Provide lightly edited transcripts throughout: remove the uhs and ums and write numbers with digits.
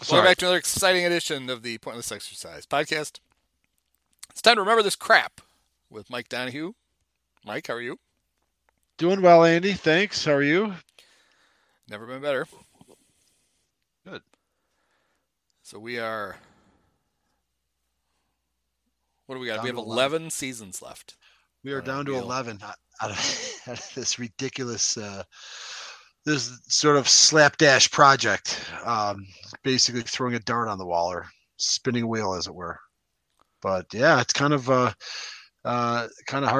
Welcome back to another exciting edition of the Pointless Exercise podcast. It's time to remember this crap with Mike Donahue. Mike, how are you? Doing well, Andy. Thanks. How are you? Never been better. Good. So we are... What do we got? We have 11 seasons left. We are down to 11 out of this ridiculous... this sort of slapdash project, basically throwing a dart on the wall or spinning a wheel, as it were. But yeah, it's kind of hard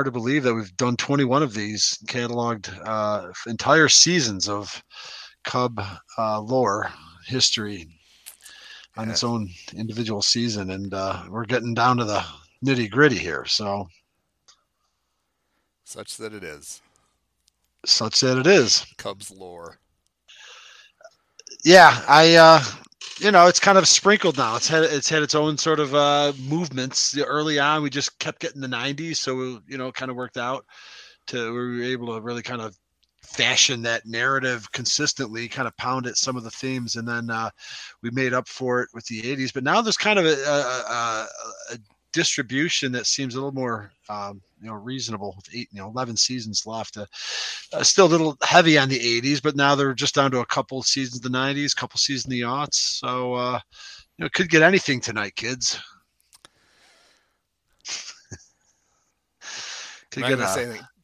to believe that we've done 21 of these, cataloged entire seasons of Cub lore history on its own individual season, and we're getting down to the nitty gritty here. So, such that it is. Such that it is. Cubs lore. Yeah, I it's kind of sprinkled now. It's had its own sort of movements. Early on, we just kept getting the 90s, so we, it kind of worked out to where we were able to really kind of fashion that narrative consistently, kind of pound at some of the themes, and then we made up for it with the 80s. But now there's kind of a distribution that seems a little more reasonable with 11 seasons left. Still a little heavy on the 80s, but now they're just down to a couple seasons the 90s, couple seasons the aughts. So could get anything tonight, kids.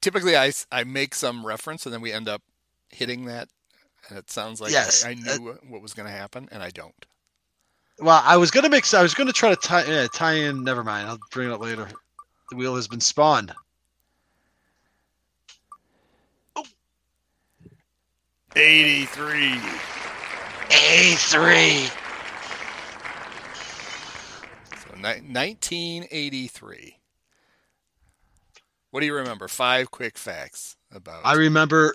Typically I make some reference and then we end up hitting that, and it sounds like I knew what was going to happen and I don't. Well, I was going to try to tie in. Never mind. I'll bring it up later. The wheel has been spawned. Oh. 83. 83. So 1983. What do you remember? 5 quick facts about. I remember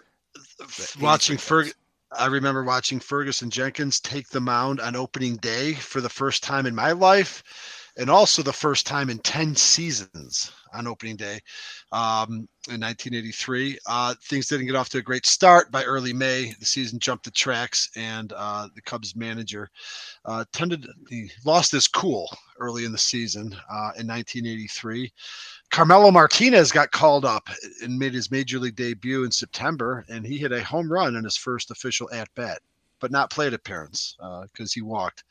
watching Ferguson. I remember watching Ferguson Jenkins take the mound on opening day for the first time in my life, and also the first time in 10 seasons on opening day in 1983. Things didn't get off to a great start. By early May, the season jumped the tracks, and the Cubs manager lost his cool early in the season in 1983. Carmelo Martinez got called up and made his major league debut in September, and he hit a home run in his first official at-bat, but not plate appearance because he walked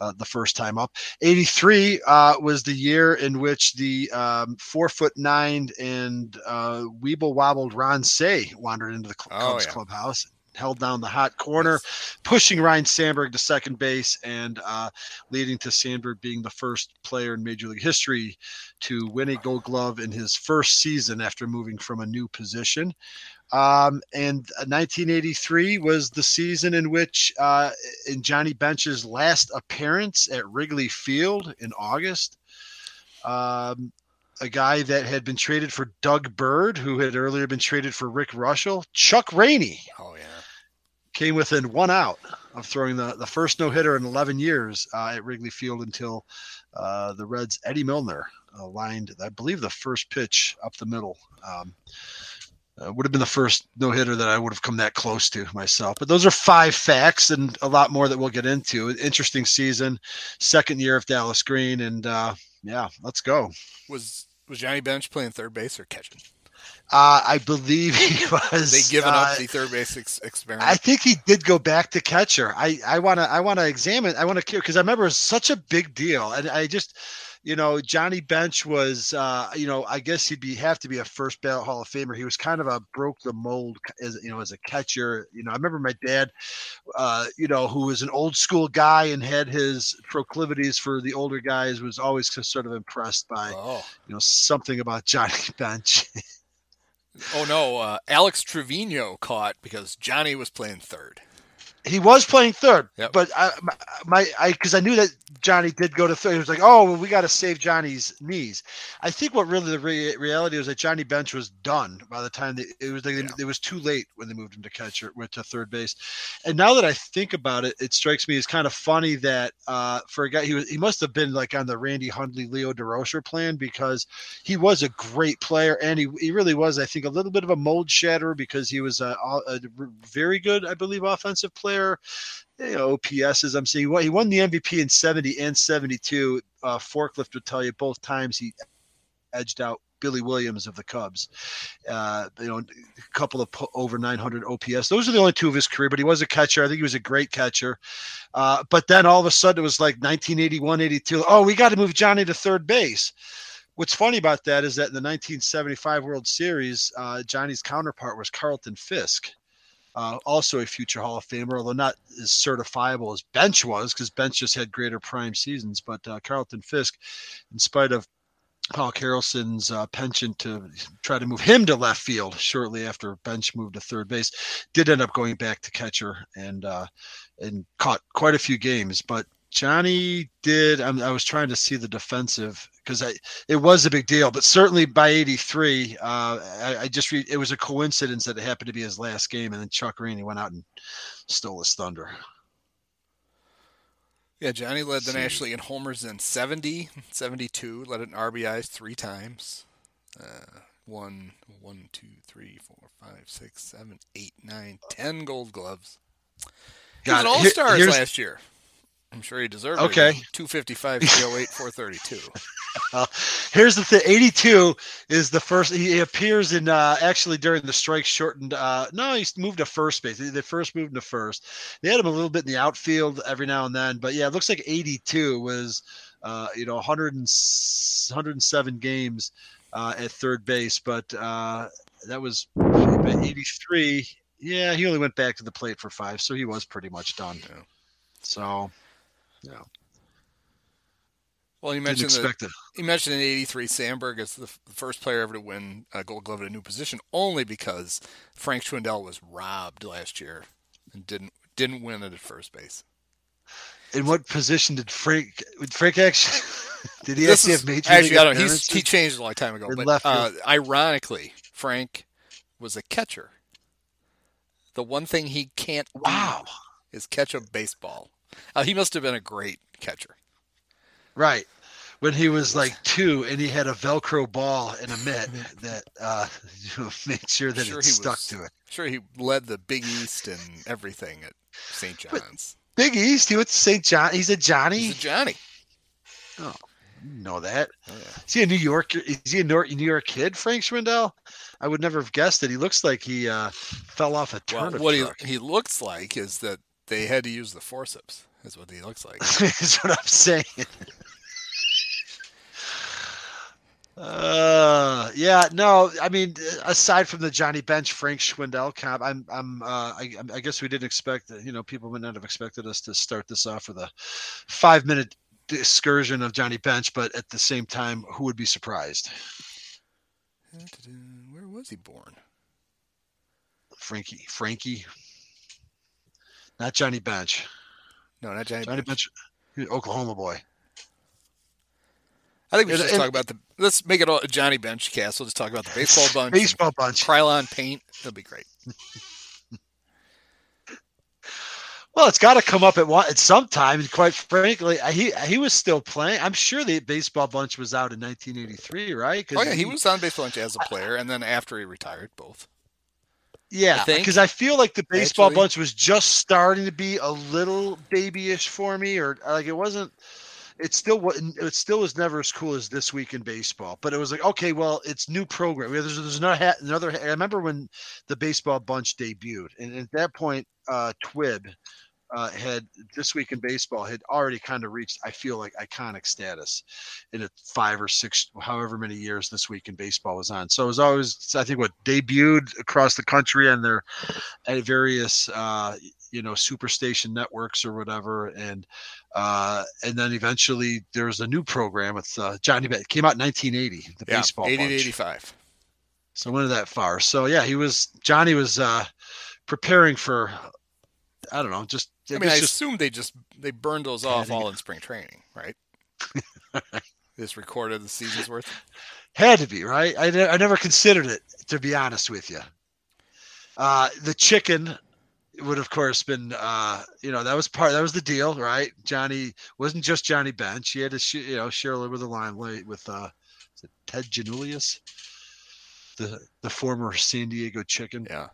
the first time up. 83 was the year in which the 4'9" and weeble-wobbled Ron Cey wandered into the Cubs clubhouse, held down the hot corner, pushing Ryne Sandberg to second base and leading to Sandberg being the first player in Major League history to win a Gold Glove in his first season after moving from a new position. And 1983 was the season in which in Johnny Bench's last appearance at Wrigley Field in August, a guy that had been traded for Doug Bird, who had earlier been traded for Rick Russell, Chuck Rainey. Oh, yeah. Came within one out of throwing the first no-hitter in 11 years at Wrigley Field until the Reds' Eddie Milner lined, I believe, the first pitch up the middle. Would have been the first no-hitter that I would have come that close to myself. But those are 5 facts and a lot more that we'll get into. An interesting season, second year of Dallas Green, and let's go. Was Johnny Bench playing third base or catching? I believe he was. They given up the third base experiment. I think he did go back to catcher. I want to examine because I remember it was such a big deal, and I just, Johnny Bench was, I guess he'd have to be a first ballot Hall of Famer. He was kind of a broke the mold as a catcher. I remember my dad, who was an old school guy and had his proclivities for the older guys, was always sort of impressed by something about Johnny Bench. Oh, no. Alex Trevino caught because Johnny was playing third. He was playing third, yep. But because I knew that Johnny did go to third. It was like, we got to save Johnny's knees. I think what really the reality was that Johnny Bench was done by the time it was too late when they moved him to catcher, went to third base. And now that I think about it, it strikes me as kind of funny that for a guy, he must have been like on the Randy Hundley, Leo DeRocher plan, because he was a great player, and he really was, I think, a little bit of a mold shatterer because he was a very good, I believe, offensive player. you know, OPSs I'm seeing. Well, he won the MVP in 70 and 72. Forklift would tell you both times he edged out Billy Williams of the Cubs. You know, a couple of over 900 OPS. Those are the only two of his career, but he was a catcher. I think he was a great catcher. But then all of a sudden it was like 1981, 82. Oh, we got to move Johnny to third base. What's funny about that is that in the 1975 World Series, Johnny's counterpart was Carlton Fisk, also a future Hall of Famer, although not as certifiable as Bench was, because Bench just had greater prime seasons. But Carlton Fisk, in spite of Paul Carrollson's penchant to try to move him to left field shortly after Bench moved to third base, did end up going back to catcher and caught quite a few games. But Johnny did. I was trying to see the defensive because it was a big deal, but certainly by 83, it was a coincidence that it happened to be his last game. And then Chuck Rainey went out and stole his thunder. Yeah, Johnny led the National League in homers in 70, 72, led in RBIs 3 times. 10 gold gloves. He was an all-star last year. I'm sure he deserved it. Okay. 255, 308, 432. Here's the thing. 82 is the first. He appears in actually during the strike shortened. No, he's moved to first base. They first moved him to first. They had him a little bit in the outfield every now and then. But, yeah, it looks like 82 was, 107 games at third base. But that was 83. Yeah, he only went back to the plate for 5, so he was pretty much done. Yeah. So... Yeah. Well, you mentioned in '83 Sandberg as the first player ever to win a Gold Glove at a new position, only because Frank Schwindel was robbed last year and didn't win it at first base. In what position did Frank actually? Did he actually have major? Actually, I don't know. He changed a long time ago. But ironically, Frank was a catcher. The one thing he can't do is catch a baseball. He must have been a great catcher. Right. When he was like 2 and he had a Velcro ball and a mitt that made sure that it stuck to it. Sure, he led the Big East and everything at St. John's. But Big East? He went to St. John. He's a Johnny? He's a Johnny. Oh, you know that. Oh, yeah. Is he a New Yorker? Is he a New York kid, Frank Schwindel? I would never have guessed it. He looks like he fell off a turnip truck. He looks like is that they had to use the forceps, is what he looks like. That's what I'm saying. I mean, aside from the Johnny Bench, Frank Schwindel comp, I guess we didn't expect, people would not have expected us to start this off with a 5-minute excursion of Johnny Bench, but at the same time, who would be surprised? Where was he born? Frankie. Not Johnny Bench. No, not Johnny Bench. He's an Oklahoma boy. I think we should just talk about let's make it all a Johnny Bench cast. We'll just talk about the baseball bunch. Baseball bunch. Krylon paint. That'll be great. Well, it's got to come up at some time. And quite frankly, he was still playing. I'm sure the baseball bunch was out in 1983, right? Oh, yeah. He was on baseball bunch as a player. And then after he retired, both. Yeah, because I feel like the baseball bunch was just starting to be a little babyish for me, or like it wasn't. It still was never as cool as This Week in Baseball, but it was like, okay, well, it's new program. There's another. I remember when the baseball bunch debuted, and at that point, Twib had This Week in Baseball had already kind of reached, I feel like, iconic status in a 5 or 6, however many years This Week in Baseball was on. So it was always, I think, what debuted across the country and their at various, superstation networks or whatever. And then eventually there was a new program with Johnny Bench. It came out in 1980, the baseball 80 bunch. 80 to 85. So it went that far. So yeah, Johnny was preparing for, I don't know, just. I assume they burned those off all in spring training, right? This recorded the season's worth. Had to be, right? I never considered it, to be honest with you. The chicken would, of course, been that was the deal, right? Johnny wasn't just Johnny Bench. He had to share a little bit of the limelight with Ted Janulius, the former San Diego Chicken. Yeah.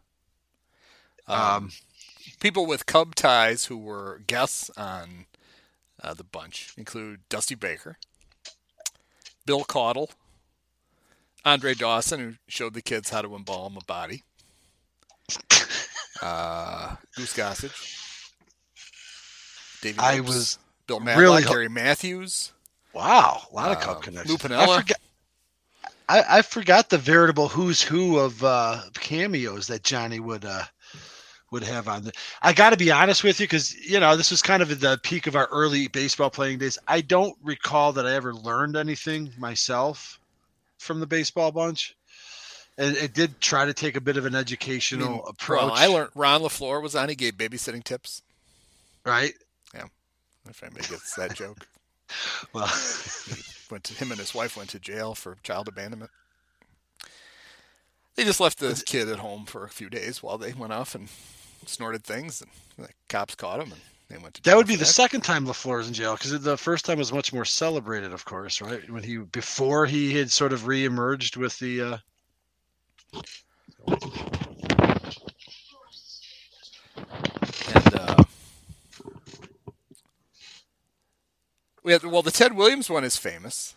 people with Cub ties who were guests on the bunch include Dusty Baker, Bill Caudill, Andre Dawson, who showed the kids how to embalm a body, Goose Gossage, Davey Lopes, Bill Matlock, really Gary Matthews. Wow, a lot of Cub connections. Lou Piniella. I forgot the veritable who's who of cameos that Johnny would have on there. I got to be honest with you because, you know, this was kind of the peak of our early baseball playing days. I don't recall that I ever learned anything myself from the baseball bunch. And it did try to take a bit of an educational approach. Well, I learned Ron LaFleur was on. He gave babysitting tips. Right? Yeah. My family gets that joke. Well, him and his wife went to jail for child abandonment. They just left the kid at home for a few days while they went off and snorted things, and the cops caught him, and they went to jail. That would be the second time LaFleur was in jail, because the first time was much more celebrated, of course, right? When he had sort of reemerged with the. The Ted Williams one is famous.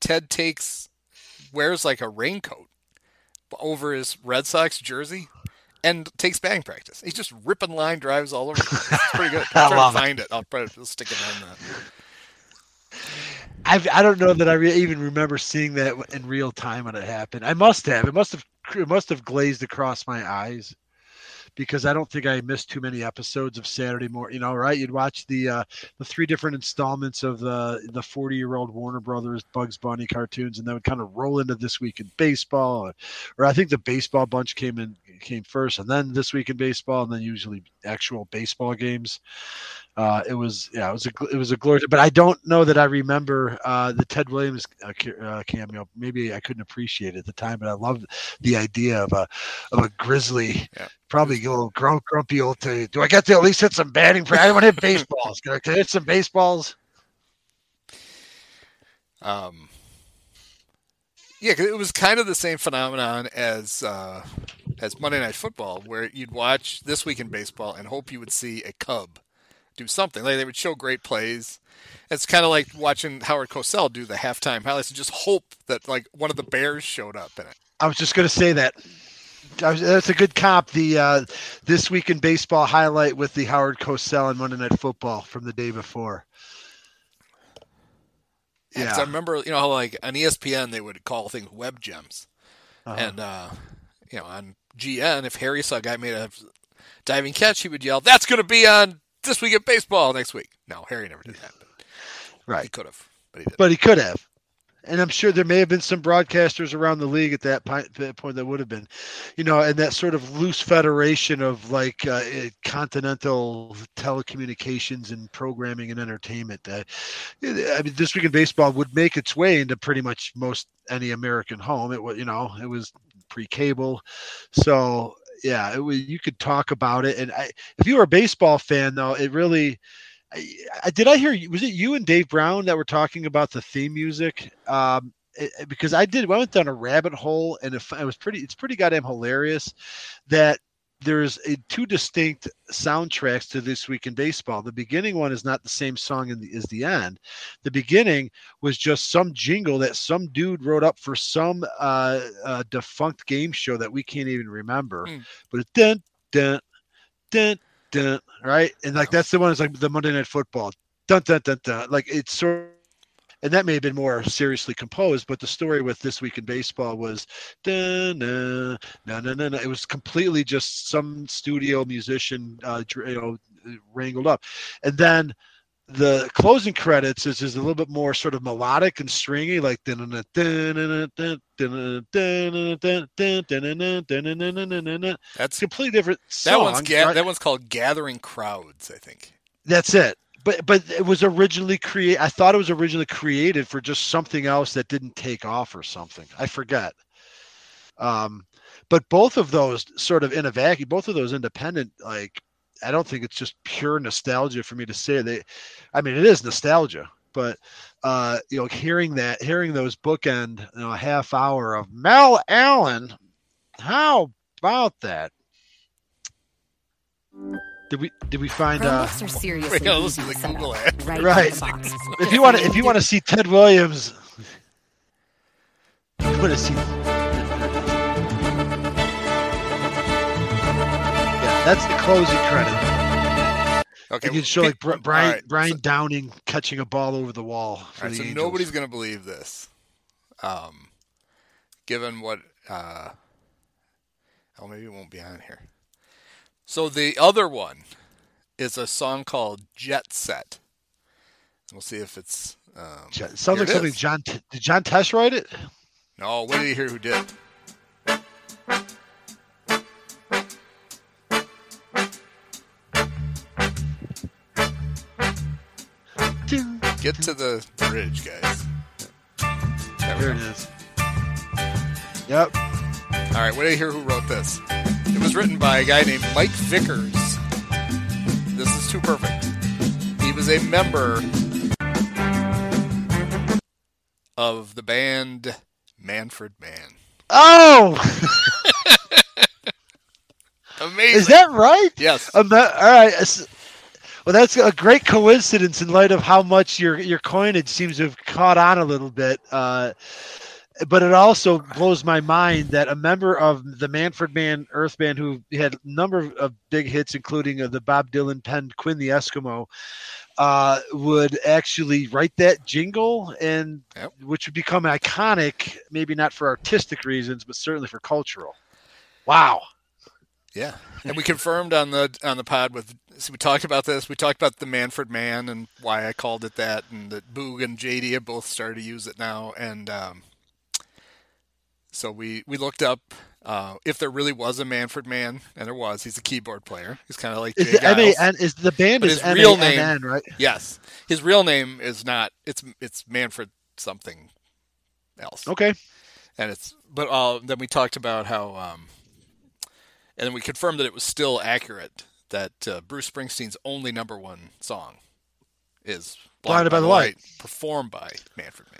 Ted wears like a raincoat over his Red Sox jersey and takes batting practice. He's just ripping line drives all over. It's pretty good. I'll try to find it. I'll probably stick it on that. I don't know that I even remember seeing that in real time when it happened. I must have. It must have glazed across my eyes, because I don't think I missed too many episodes of Saturday morning. You know, right? You'd watch the three different installments of the 40-year-old Warner Brothers Bugs Bunny cartoons, and that would kind of roll into This Week in Baseball, or I think the Baseball Bunch came first, and then This Week in Baseball, and then usually actual baseball games. It was a glory. But I don't know that I remember the Ted Williams cameo. Maybe I couldn't appreciate it at the time, but I loved the idea of a grizzly, probably a little grumpy old. Do I get to at least hit some batting practice? I want to hit baseballs. Can I hit some baseballs? Yeah, 'cause it was kind of the same phenomenon as Monday Night Football, where you'd watch This Week in Baseball and hope you would see a Cub do something. Like, they would show great plays. It's kind of like watching Howard Cosell do the halftime highlights and just hope that like one of the Bears showed up in it. I was just going to say that. That's a good comp. The This Week in Baseball highlight with the Howard Cosell and Monday Night Football from the day before. Yeah, because I remember, you know, how like on ESPN they would call things web gems, and you know, on GN, if Harry saw a guy made a diving catch, he would yell, "That's going to be on This Week in Baseball next week." No, Harry never did that. But right. He could have. But he didn't. But he could have. And I'm sure there may have been some broadcasters around the league at that point that would have been, you know, and that sort of loose federation of like continental telecommunications and programming and entertainment. I mean, This Week in Baseball would make its way into pretty much most any American home. It was, you know, it was pre-cable. So, yeah, you could talk about it. And if you were a baseball fan, though, it really did. I hear, was it you and Dave Brown that were talking about the theme music? Because I went down a rabbit hole, and it's pretty goddamn hilarious that there's two distinct soundtracks to This Week in Baseball. The beginning one is not the same song as the end. The beginning was just some jingle that some dude wrote up for some defunct game show that we can't even remember. But it's dun, dun, dun, dun, right? And like that's the one that's like the Monday Night Football. Dun, dun, dun, dun. Like it's sort of, and that may have been more seriously composed, but the story with This Week in Baseball was no, no, no, no. It was completely just some studio musician, wrangled up. And then the closing credits is a little bit more sort of melodic and stringy, like that's completely different song. That one's called Gathering Crowds, I think. That's it. But it was originally I thought it was originally created for just something else that didn't take off or something. I forget. But both of those sort of in a vacuum, both of those independent, like, I don't think it's just pure nostalgia for me to say they. I mean, it is nostalgia, but you know, hearing those bookend, you know, a half hour of Mel Allen, how about that? Did we find? Right. If you want to see Ted Williams, you want to see. Yeah, that's the closing credit. Okay, you can show like Brian Downing catching a ball over the wall. For the Angels. Nobody's gonna believe this, given what. Oh, maybe it won't be on here. So the other one is a song called Jet Set. We'll see if it's... sounds like something John... Did John Tesh write it? No, wait till you hear who did. Get to the bridge, guys. There it is. Yep. All right, wait till you hear who wrote this. It was written by a guy named Mike Vickers. This is too perfect. He was a member of the band Manfred Mann. Oh! Amazing. Is that right? Yes. All right. Well, that's a great coincidence in light of how much your coinage seems to have caught on a little bit. But it also blows my mind that a member of the Manfred Mann Earth Band, who had a number of big hits, including the Bob Dylan penned Quinn the Eskimo, would actually write that jingle, and which would become iconic, maybe not for artistic reasons, but certainly for cultural. Wow. Yeah. And we confirmed on the pod we talked about this. We talked about the Manfred Mann and why I called it that, and that Boog and JD have both started to use it now. And, so we looked up if there really was a Manfred Mann, and there was. He's a keyboard player. He's kind of like Jay Giles. Is the band is real name, right? Yes, his real name is not. It's Manfred something else. Okay, and then we talked about how, and then we confirmed that it was still accurate that Bruce Springsteen's only number one song is "Blinded by the Light," performed by Manfred Mann.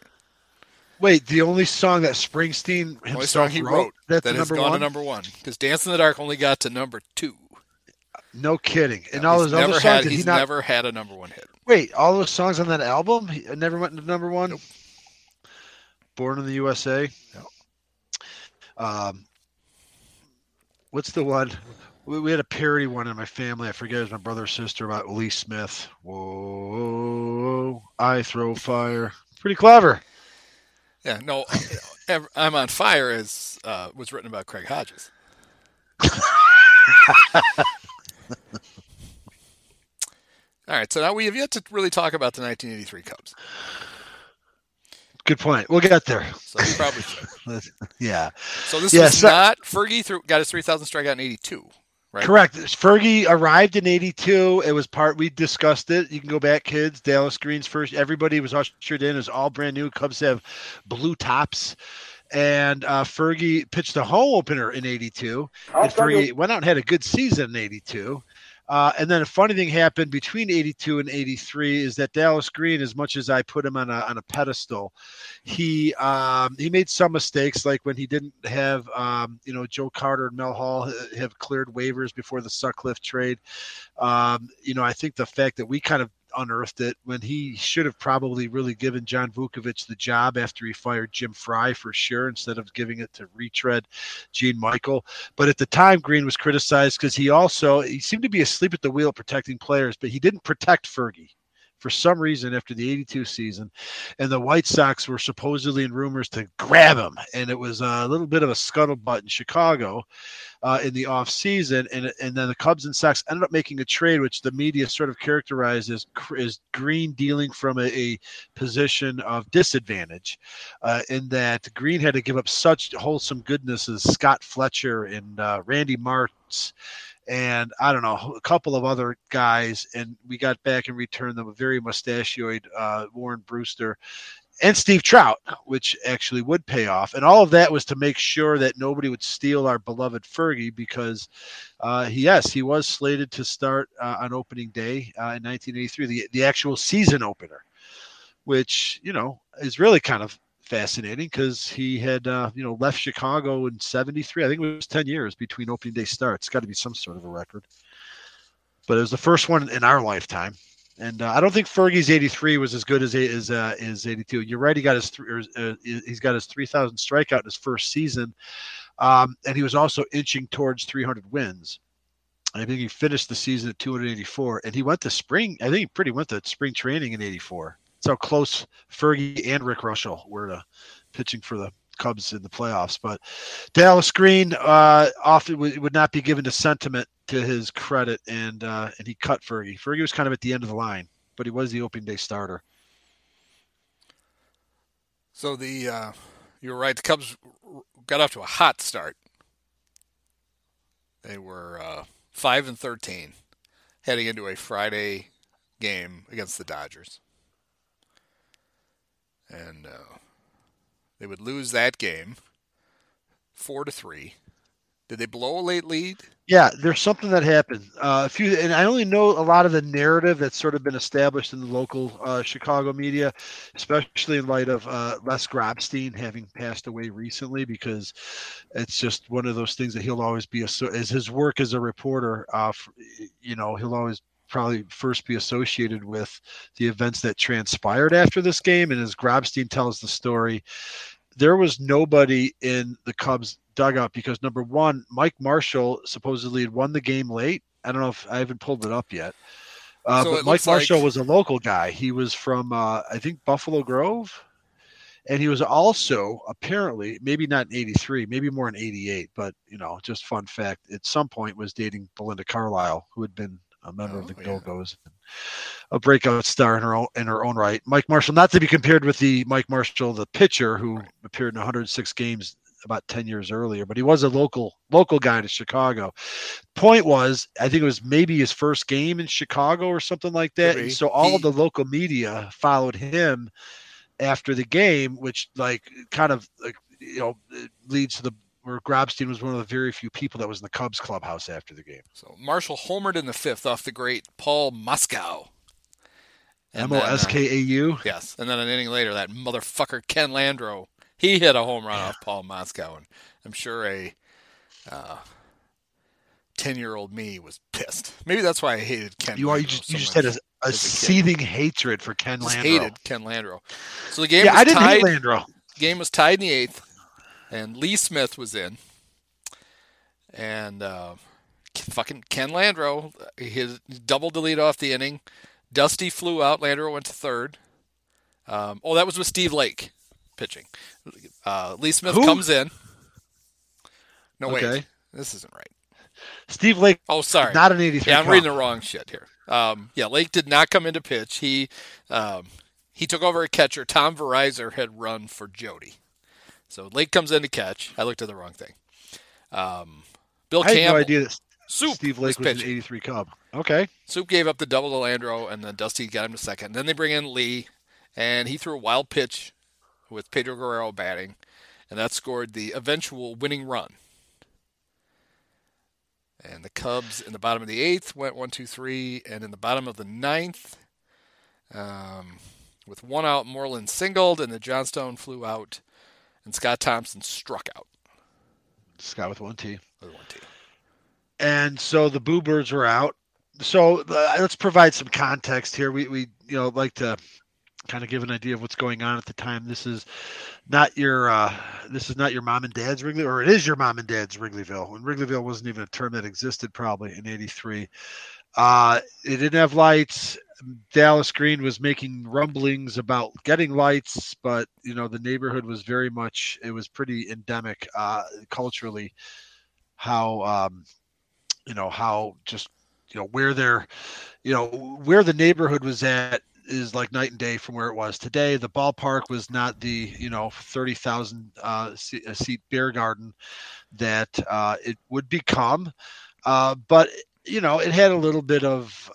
Wait, the only song that Springsteen himself wrote that has gone to number one? Because Dance in the Dark only got to number 2. No kidding. And all his other songs, he's never had a number one hit. Wait, all those songs on that album never went to number one? Nope. Born in the USA? No. What's the one? We had a parody one in my family. I forget. It was my brother or sister about Lee Smith. Whoa, I throw fire. Pretty clever. Yeah, no, I'm on fire was written about Craig Hodges. All right, so now we have yet to really talk about the 1983 Cubs. Good point. We'll get there. So we probably should. Yeah. So this is not Fergie got his 3,000 strikeout in 82. Right. Correct. Fergie arrived in 82. It was we discussed it. You can go back, kids. Dallas Green's first. Everybody was ushered in. It was all brand new. Cubs have blue tops. And Fergie pitched the home opener in 82. And Fergie went out and had a good season in 82. And then a funny thing happened between 82 and 83 is that Dallas Green, as much as I put him on a pedestal, he made some mistakes, like when he didn't have Joe Carter and Mel Hall have cleared waivers before the Sutcliffe trade. I think the fact that we kind of unearthed it when he should have probably really given John Vukovich the job after he fired Jim Frey for sure, instead of giving it to retread Gene Michael. But at the time, Green was criticized because he seemed to be asleep at the wheel protecting players, but he didn't protect Fergie for some reason after the 82 season. And the White Sox were supposedly in rumors to grab him. And it was a little bit of a scuttlebutt in Chicago in the off season. And then the Cubs and Sox ended up making a trade, which the media sort of characterized as Green dealing from a position of disadvantage, in that Green had to give up such wholesome goodness as Scott Fletcher and Randy Martz, and I don't know, a couple of other guys, and we got back and returned them a very mustachioed Warren Brewster and Steve Trout, which actually would pay off. And all of that was to make sure that nobody would steal our beloved Fergie, because he was slated to start on opening day in 1983, the actual season opener, which, is really kind of fascinating because he had, left Chicago in 73. I think it was 10 years between opening day starts. Got to be some sort of a record. but it was the first one in our lifetime. And I don't think Fergie's 83 was as good as his 82. You're right. He got his he's got his 3,000 strikeout in his first season, and he was also inching towards 300 wins. I think he finished the season at 284, and he went to spring. I think he pretty went to spring training in '84. That's how close Fergie and Rick Russell were to pitching for the Cubs in the playoffs. But Dallas Green often would not be given to sentiment to his credit, and he cut Fergie. Fergie was kind of at the end of the line, but he was the opening day starter. So you're right. The Cubs got off to a hot start. They were 5-13, heading into a Friday game against the Dodgers, and they would lose that game 4-3. Did they blow a late lead? Yeah, there's something that happened. And I only know a lot of the narrative that's sort of been established in the local Chicago media, especially in light of Les Grobstein having passed away recently, because it's just one of those things that he'll always be, as his work as a reporter, he'll always probably first be associated with the events that transpired after this game. And as Grobstein tells the story, there was nobody in the Cubs dugout because, number one, Mike Marshall supposedly had won the game late. I don't know if I haven't pulled it up yet. But Mike Marshall was a local guy. He was from, I think, Buffalo Grove. And he was also apparently, maybe not in 83, maybe more in 88, but, just fun fact, at some point was dating Belinda Carlisle, who had been a member of the Go-Go's, a breakout star in her own right. Mike Marshall, not to be compared with the Mike Marshall, the pitcher who appeared in 106 games about 10 years earlier, but he was a local guy to Chicago. Point was, I think it was maybe his first game in Chicago or something like that. And so all of the local media followed him after the game, which leads to where Grobstein was one of the very few people that was in the Cubs clubhouse after the game. So Marshall homered in the fifth off the great Paul Moskau. M-O-S-K-A-U? Yes. And then an inning later, that motherfucker Ken Landreaux, he hit a home run off Paul Moskau, and I'm sure a 10-year-old me was pissed. Maybe that's why I hated Ken. You just had a seething hatred for Ken Landreaux. Hated Ken Landreaux. So the game was tied. Hate Landreaux. The game was tied in the eighth. And Lee Smith was in, and fucking Ken Landreaux, his double delete off the inning. Dusty flew out. Landreaux went to third. That was with Steve Lake pitching. Lee Smith comes in. No, wait. This isn't right. Steve Lake. Oh, sorry. Not an 83. Yeah, I'm reading the wrong shit here. Lake did not come in to pitch. He took over a catcher. Tom Verizer had run for Jody. So Lake comes in to catch. I looked at the wrong thing. Bill Campbell. I had no idea that Steve Lake was an 83 Cub. Okay. Soup gave up the double to Landreaux, and then Dusty got him to second. Then they bring in Lee, and he threw a wild pitch with Pedro Guerrero batting, and that scored the eventual winning run. And the Cubs in the bottom of the eighth went 1-2-3, and in the bottom of the ninth, with one out, Moreland singled, and the Johnstone flew out. And Scott Thompson struck out. Scott with one T. And so the Boo Birds were out. So let's provide some context here. We like to kind of give an idea of what's going on at the time. This is not your mom and dad's Wrigley, or it is your mom and dad's Wrigleyville. When Wrigleyville wasn't even a term that existed probably in 83. It didn't have lights. Dallas Green was making rumblings about getting lights, but the neighborhood was it was pretty endemic culturally, where the neighborhood was at is like night and day from where it was today. The ballpark was not the 30,000 seat beer garden that it would become, but. It had a little bit of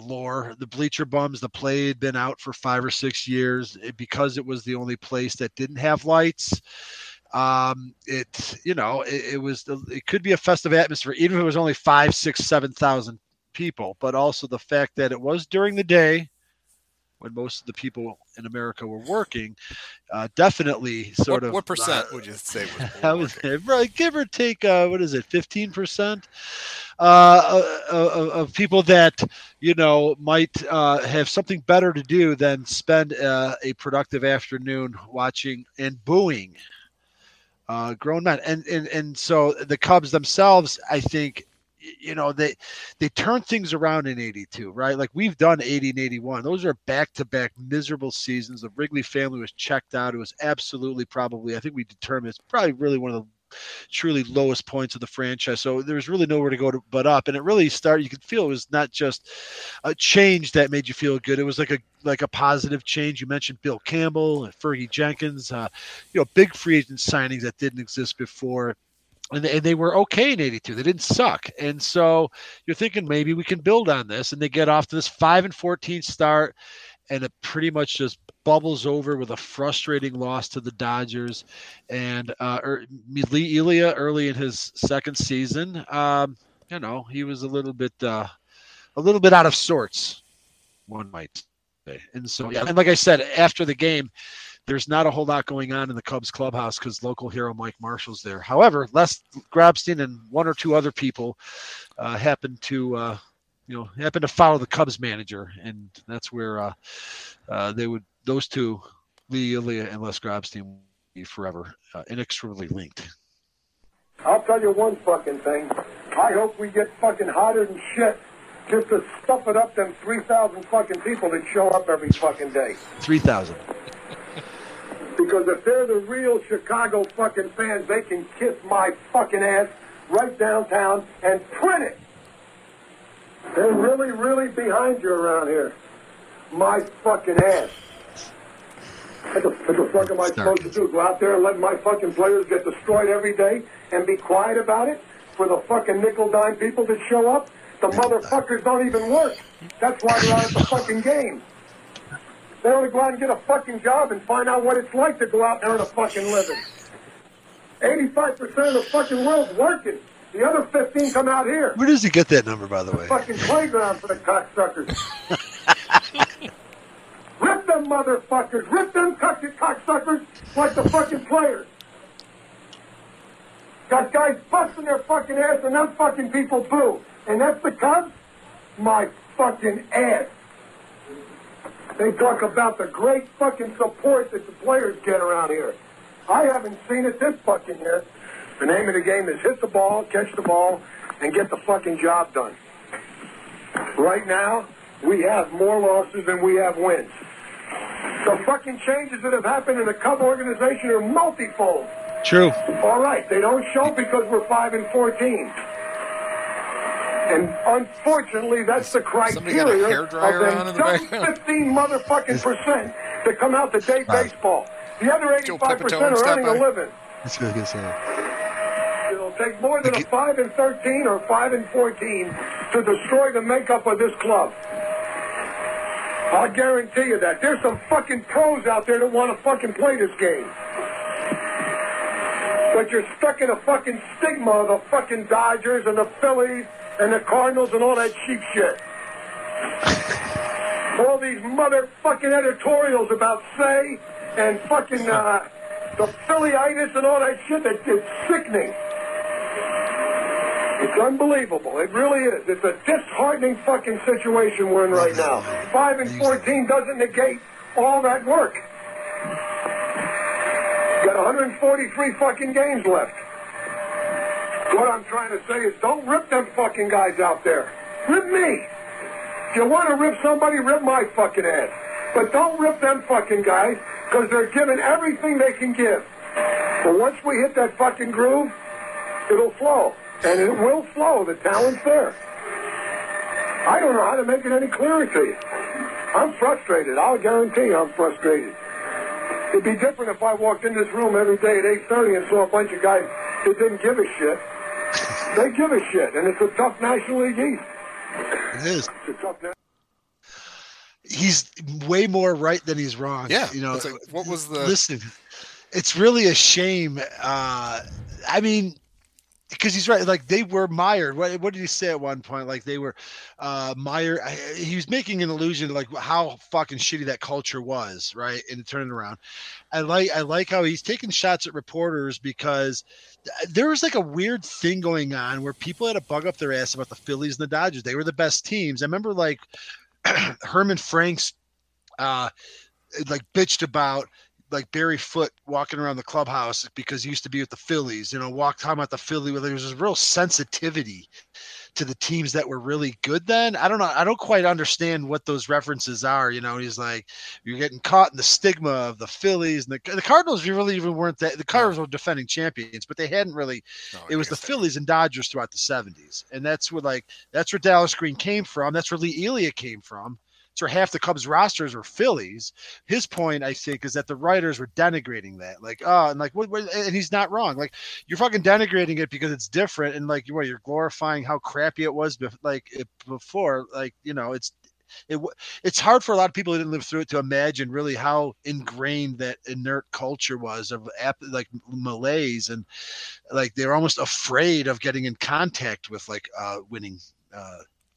lore. The bleacher bums, the play had been out for 5 or 6 years because it was the only place that didn't have lights. It could be a festive atmosphere, even if it was only 5, 6, 7,000 people, but also the fact that it was during the day when most of the people in America were working, definitely sort of. What percent would you say was? I was right, give or take. What is it, 15% of people that might have something better to do than spend a productive afternoon watching and booing grown men, and so the Cubs themselves, I think. They turned things around in 82, right? Like we've done 80 and 81. Those are back-to-back miserable seasons. The Wrigley family was checked out. It was absolutely probably, I think we determined it's probably really one of the truly lowest points of the franchise. So there was really nowhere to go to but up. And it really started, you could feel it was not just a change that made you feel good. It was like a positive change. You mentioned Bill Campbell and Fergie Jenkins, big free agent signings that didn't exist before. And they were okay in 82. They didn't suck. And so you're thinking maybe we can build on this. And they get off to this 5-14 start, and it pretty much just bubbles over with a frustrating loss to the Dodgers. And Lee Elia, early in his second season, he was a little bit out of sorts, one might say. And so, yeah. And like I said, after the game, there's not a whole lot going on in the Cubs clubhouse because local hero Mike Marshall's there. However, Les Grobstein and one or two other people happened to follow the Cubs manager, and that's where those two, Lee Elia and Les Grobstein, would be forever inextricably linked. I'll tell you one fucking thing. I hope we get fucking hotter than shit. Just to stuff it up them 3,000 fucking people that show up every fucking day. 3,000. Because if they're the real Chicago fucking fans, they can kiss my fucking ass right downtown and print it. They're really, really behind you around here. My fucking ass. What the fuck am I supposed to do? Go out there and let my fucking players get destroyed every day and be quiet about it for the fucking nickel-dime people that show up? The motherfuckers don't even work. That's why they're out at the fucking game. They ought to go out and get a fucking job and find out what it's like to go out and earn a fucking living. 85% of the fucking world's working. The other 15 come out here. Where does he get that number, by the way? Fucking playground for the cocksuckers. Rip them motherfuckers. Rip them cocksuckers like the fucking players. Got guys busting their fucking ass and them fucking people boo. And that's the Cubs? My fucking ass. They talk about the great fucking support that the players get around here. I haven't seen it this fucking year. The name of the game is hit the ball, catch the ball, and get the fucking job done. Right now, we have more losses than we have wins. The fucking changes that have happened in the Cub organization are multifold. True. All right, they don't show because we're 5-14. And unfortunately, that's the criteria of them dumb 15 motherfucking percent that come out to day baseball. The other 85% are earning a living. That's really good saying. It'll take more than a 5-13 or 5-14 to destroy the makeup of this club. I'll guarantee you that. There's some fucking pros out there that want to fucking play this game. But you're stuck in a fucking stigma of the fucking Dodgers and the Phillies and the Cardinals and all that cheap shit. All these motherfucking editorials about Cey and fucking the Phillyitis and all that shit. It's sickening. It's unbelievable. It really is. It's a disheartening fucking situation we're in right now. 5-14 doesn't negate all that work. Got 143 fucking games left. What I'm trying to say is don't rip them fucking guys out there. Rip me. If you want to rip somebody, rip my fucking ass. But don't rip them fucking guys because they're giving everything they can give. But once we hit that fucking groove, it'll flow. And it will flow. The talent's there. I don't know how to make it any clearer to you. I'm frustrated. I'll guarantee you I'm frustrated. It'd be different if I walked in this room every day at 8:30 and saw a bunch of guys that didn't give a shit. They give a shit, and it's a tough National League East. It is. It's a tough he's way more right than he's wrong. Yeah. It's like, what was the... Listen, it's really a shame. I mean, Because he's right. Like, they were mired. What did he say at one point? Like, they were mired. He was making an allusion to, like, how fucking shitty that culture was, right? And turning around. I like how he's taking shots at reporters because there was, like, a weird thing going on where people had a bug up their ass about the Phillies and the Dodgers. They were the best teams. I remember, like, Herman Frank's, like, bitched about, like, Barry Foote walking around the clubhouse because he used to be with the Phillies, you know, talking about the Philly, where there was this real sensitivity to the teams that were really good then. I don't know. I don't quite understand what those references are. You know, he's like, you're getting caught in the stigma of the Phillies and the Cardinals. You really even weren't that. The Cardinals were defending champions, but they hadn't really, it was the Phillies and Dodgers throughout the '70s. And that's where Dallas Green came from. That's where Lee Elia came from. Or half the Cubs rosters were Phillies. His point, I think, is that the writers were denigrating that. Like, oh, and like, what, and he's not wrong. Like, you're fucking denigrating it because it's different, and like, you're glorifying how crappy it was, before. Like, you know, it's hard for a lot of people who didn't live through it to imagine really how ingrained that inert culture was of like malaise, and like they were almost afraid of getting in contact with like winning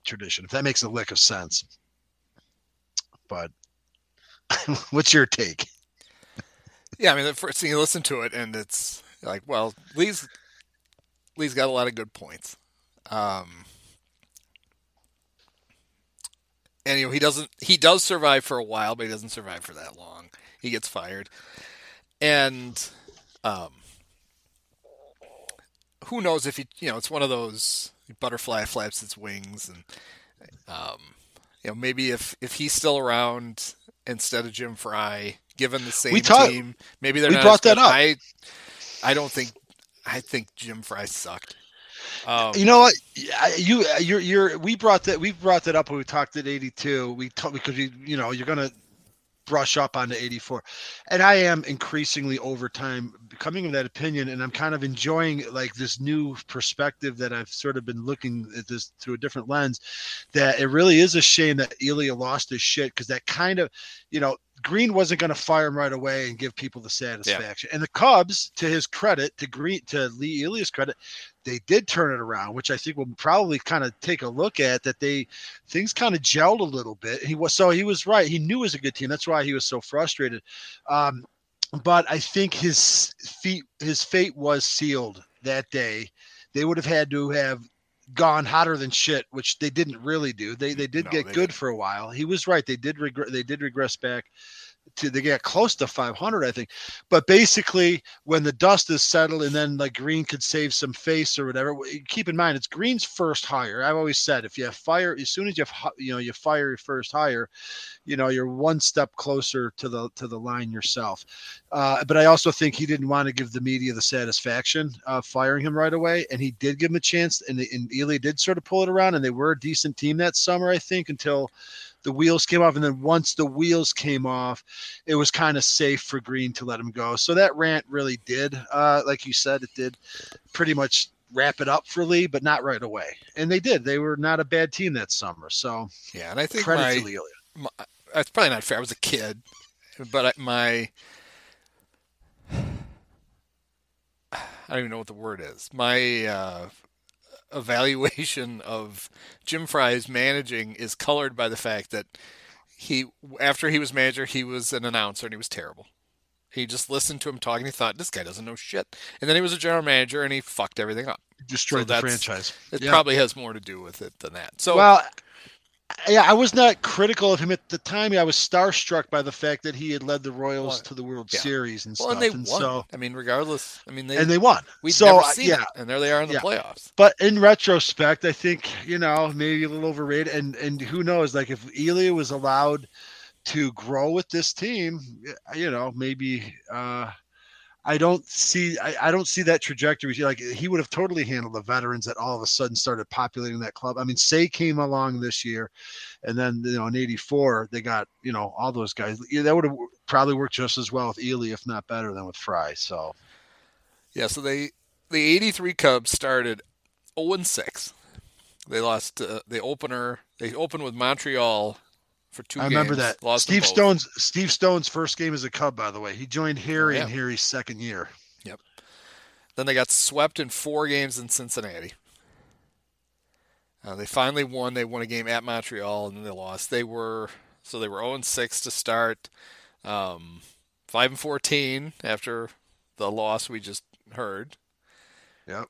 tradition. If that makes a lick of sense. But what's your take? Yeah, I mean, the first thing you listen to it, and it's like, well, Lee's got a lot of good points. And you know, he does survive for a while, but he doesn't survive for that long. He gets fired, and who knows if he? You know, it's one of those butterfly flaps its wings, and you know, maybe if he's still around instead of Jim Frey, given the same team, maybe they're not. We brought that up. I think Jim Frey sucked. You know what? We brought that up when we talked at 82. We talked because you're gonna brush up onto 84, and I am increasingly over time becoming of that opinion, and I'm kind of enjoying like this new perspective that I've sort of been looking at this through a different lens, that it really is a shame that Elia lost his shit, because that kind of, Green wasn't going to fire him right away and give people the satisfaction. Yeah. And the Cubs, to his credit, to Lee Elia's credit, they did turn it around, which I think we'll probably kind of take a look at, that things kind of gelled a little bit. He was right. He knew it was a good team. That's why he was so frustrated. But I think his fate was sealed that day. They would have had to have gone hotter than shit, which they didn't really do. They did for a while. He was right. They did regress back to, they got close to 500, I think. But basically, when the dust is settled and then like Green could save some face or whatever, keep in mind, it's Green's first hire. I've always said, if you have fire, as soon as you have, you fire your first hire, you're one step closer to the line yourself. But I also think he didn't want to give the media the satisfaction of firing him right away. And he did give him a chance, and Elia did sort of pull it around, and they were a decent team that summer, I think, until the wheels came off. And then once the wheels came off, it was kind of safe for Green to let him go. So that rant really did, like you said, it did pretty much wrap it up for Lee, but not right away. And they did. They were not a bad team that summer. So yeah, and I think credit to Elia. It's probably not fair. I was a kid, but I don't even know what the word is. My evaluation of Jim Frey's managing is colored by the fact that he, after he was manager, he was an announcer, and he was terrible. He just listened to him talking. He thought, this guy doesn't know shit. And then he was a general manager, and he fucked everything up. Destroyed the franchise. It probably has more to do with it than that. So, well, yeah, I was not critical of him at the time. I was starstruck by the fact that he had led the Royals to the World Series and stuff. And they won. So, I mean, regardless, I mean, they won. We've never seen it, and there they are in the playoffs. But in retrospect, I think, maybe a little overrated. And who knows? Like, if Elia was allowed to grow with this team, maybe. I don't see that trajectory. Like, he would have totally handled the veterans that all of a sudden started populating that club. I mean, Cey came along this year, and then, in 84, they got, all those guys. That would have probably worked just as well with Elia, if not better than with Frey. So, yeah. So the 83 Cubs started 0-6. They lost the opener. They opened with Montreal for two games. I remember that. Lost Steve Stone's first game as a Cub, by the way. He joined Harry in Harry's second year. Yep. Then they got swept in 4 games in Cincinnati. They finally won. They won a game at Montreal, and then they lost. They were 0-6 to start, 5-14 after the loss we just heard. Yep.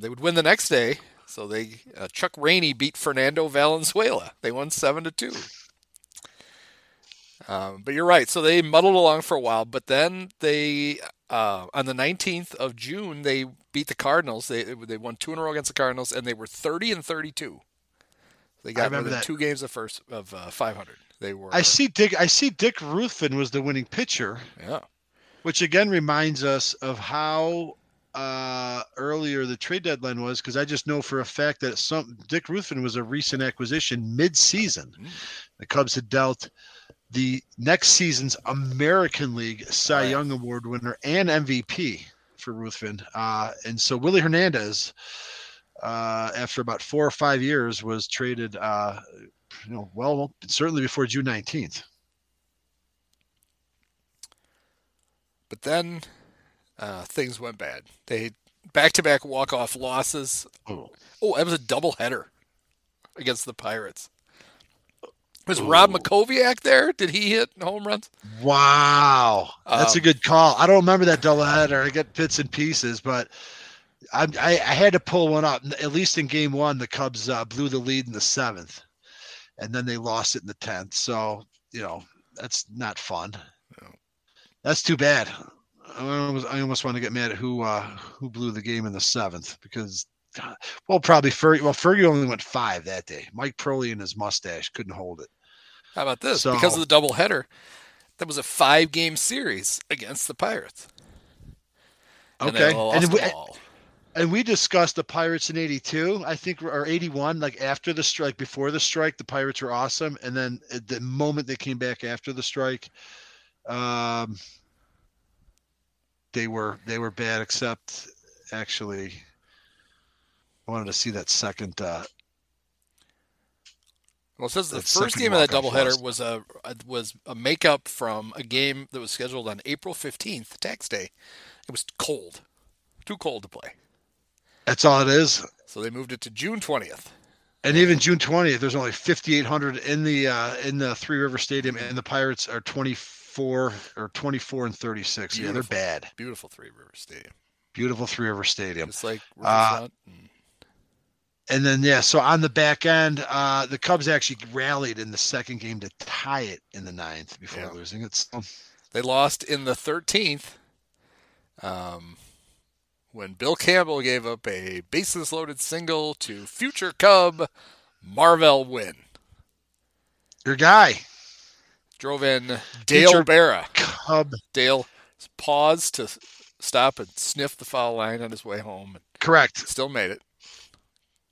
They would win the next day. So they Chuck Rainey beat Fernando Valenzuela. They won 7-2. But you're right. So they muddled along for a while, but then they on the 19th of June they beat the Cardinals. They won 2 in a row against the Cardinals, and they were 30-32. They got within 2 games of 500. They were. I see. Dick Ruthven was the winning pitcher. Yeah. Which again reminds us of how earlier the trade deadline was, because I just know for a fact that Dick Ruthven was a recent acquisition mid-season. Mm-hmm. The Cubs had dealt the next season's American League Cy Young Award winner and MVP for Ruthven. And so Willy Hernandez, after about 4 or 5 years, was traded, certainly before June 19th. But then things went bad. They back-to-back walk-off losses. Oh, that was a doubleheader against the Pirates. Was Rob Makowiak there? Did he hit home runs? Wow. That's a good call. I don't remember that doubleheader. I get bits and pieces, but I had to pull one up. At least in game one, the Cubs blew the lead in the 7th, and then they lost it in the 10th. So, that's not fun. That's too bad. I almost want to get mad at who blew the game in the 7th, because probably Fergie. Well, Fergie only went 5 that day. Mike Proli and his mustache couldn't hold it. How about this? So, because of the doubleheader, that was a 5-game series against the Pirates. Okay, and we discussed the Pirates in '82, I think, or '81. Like after the strike, before the strike, the Pirates were awesome, and then at the moment they came back after the strike, They were bad, except actually I wanted to see that second. Well, it says the first game of that doubleheader was a makeup from a game that was scheduled on April 15th, Tax Day. It was cold, too cold to play. That's all it is. So they moved it to June 20th. And even June 20th, there's only 5,800 in the Three River Stadium, and the Pirates are 24 and 36. Beautiful. Yeah, they're bad. Beautiful Three River Stadium. It's like and then so on the back end, the Cubs actually rallied in the second game to tie it in the 9th before losing it. So they lost in the 13th, when Bill Campbell gave up a bases loaded single to future Cub Marvell Wynn. Your guy. Drove in Dale Berra. Cub. Dale paused to stop and sniff the foul line on his way home. Correct. Still made it.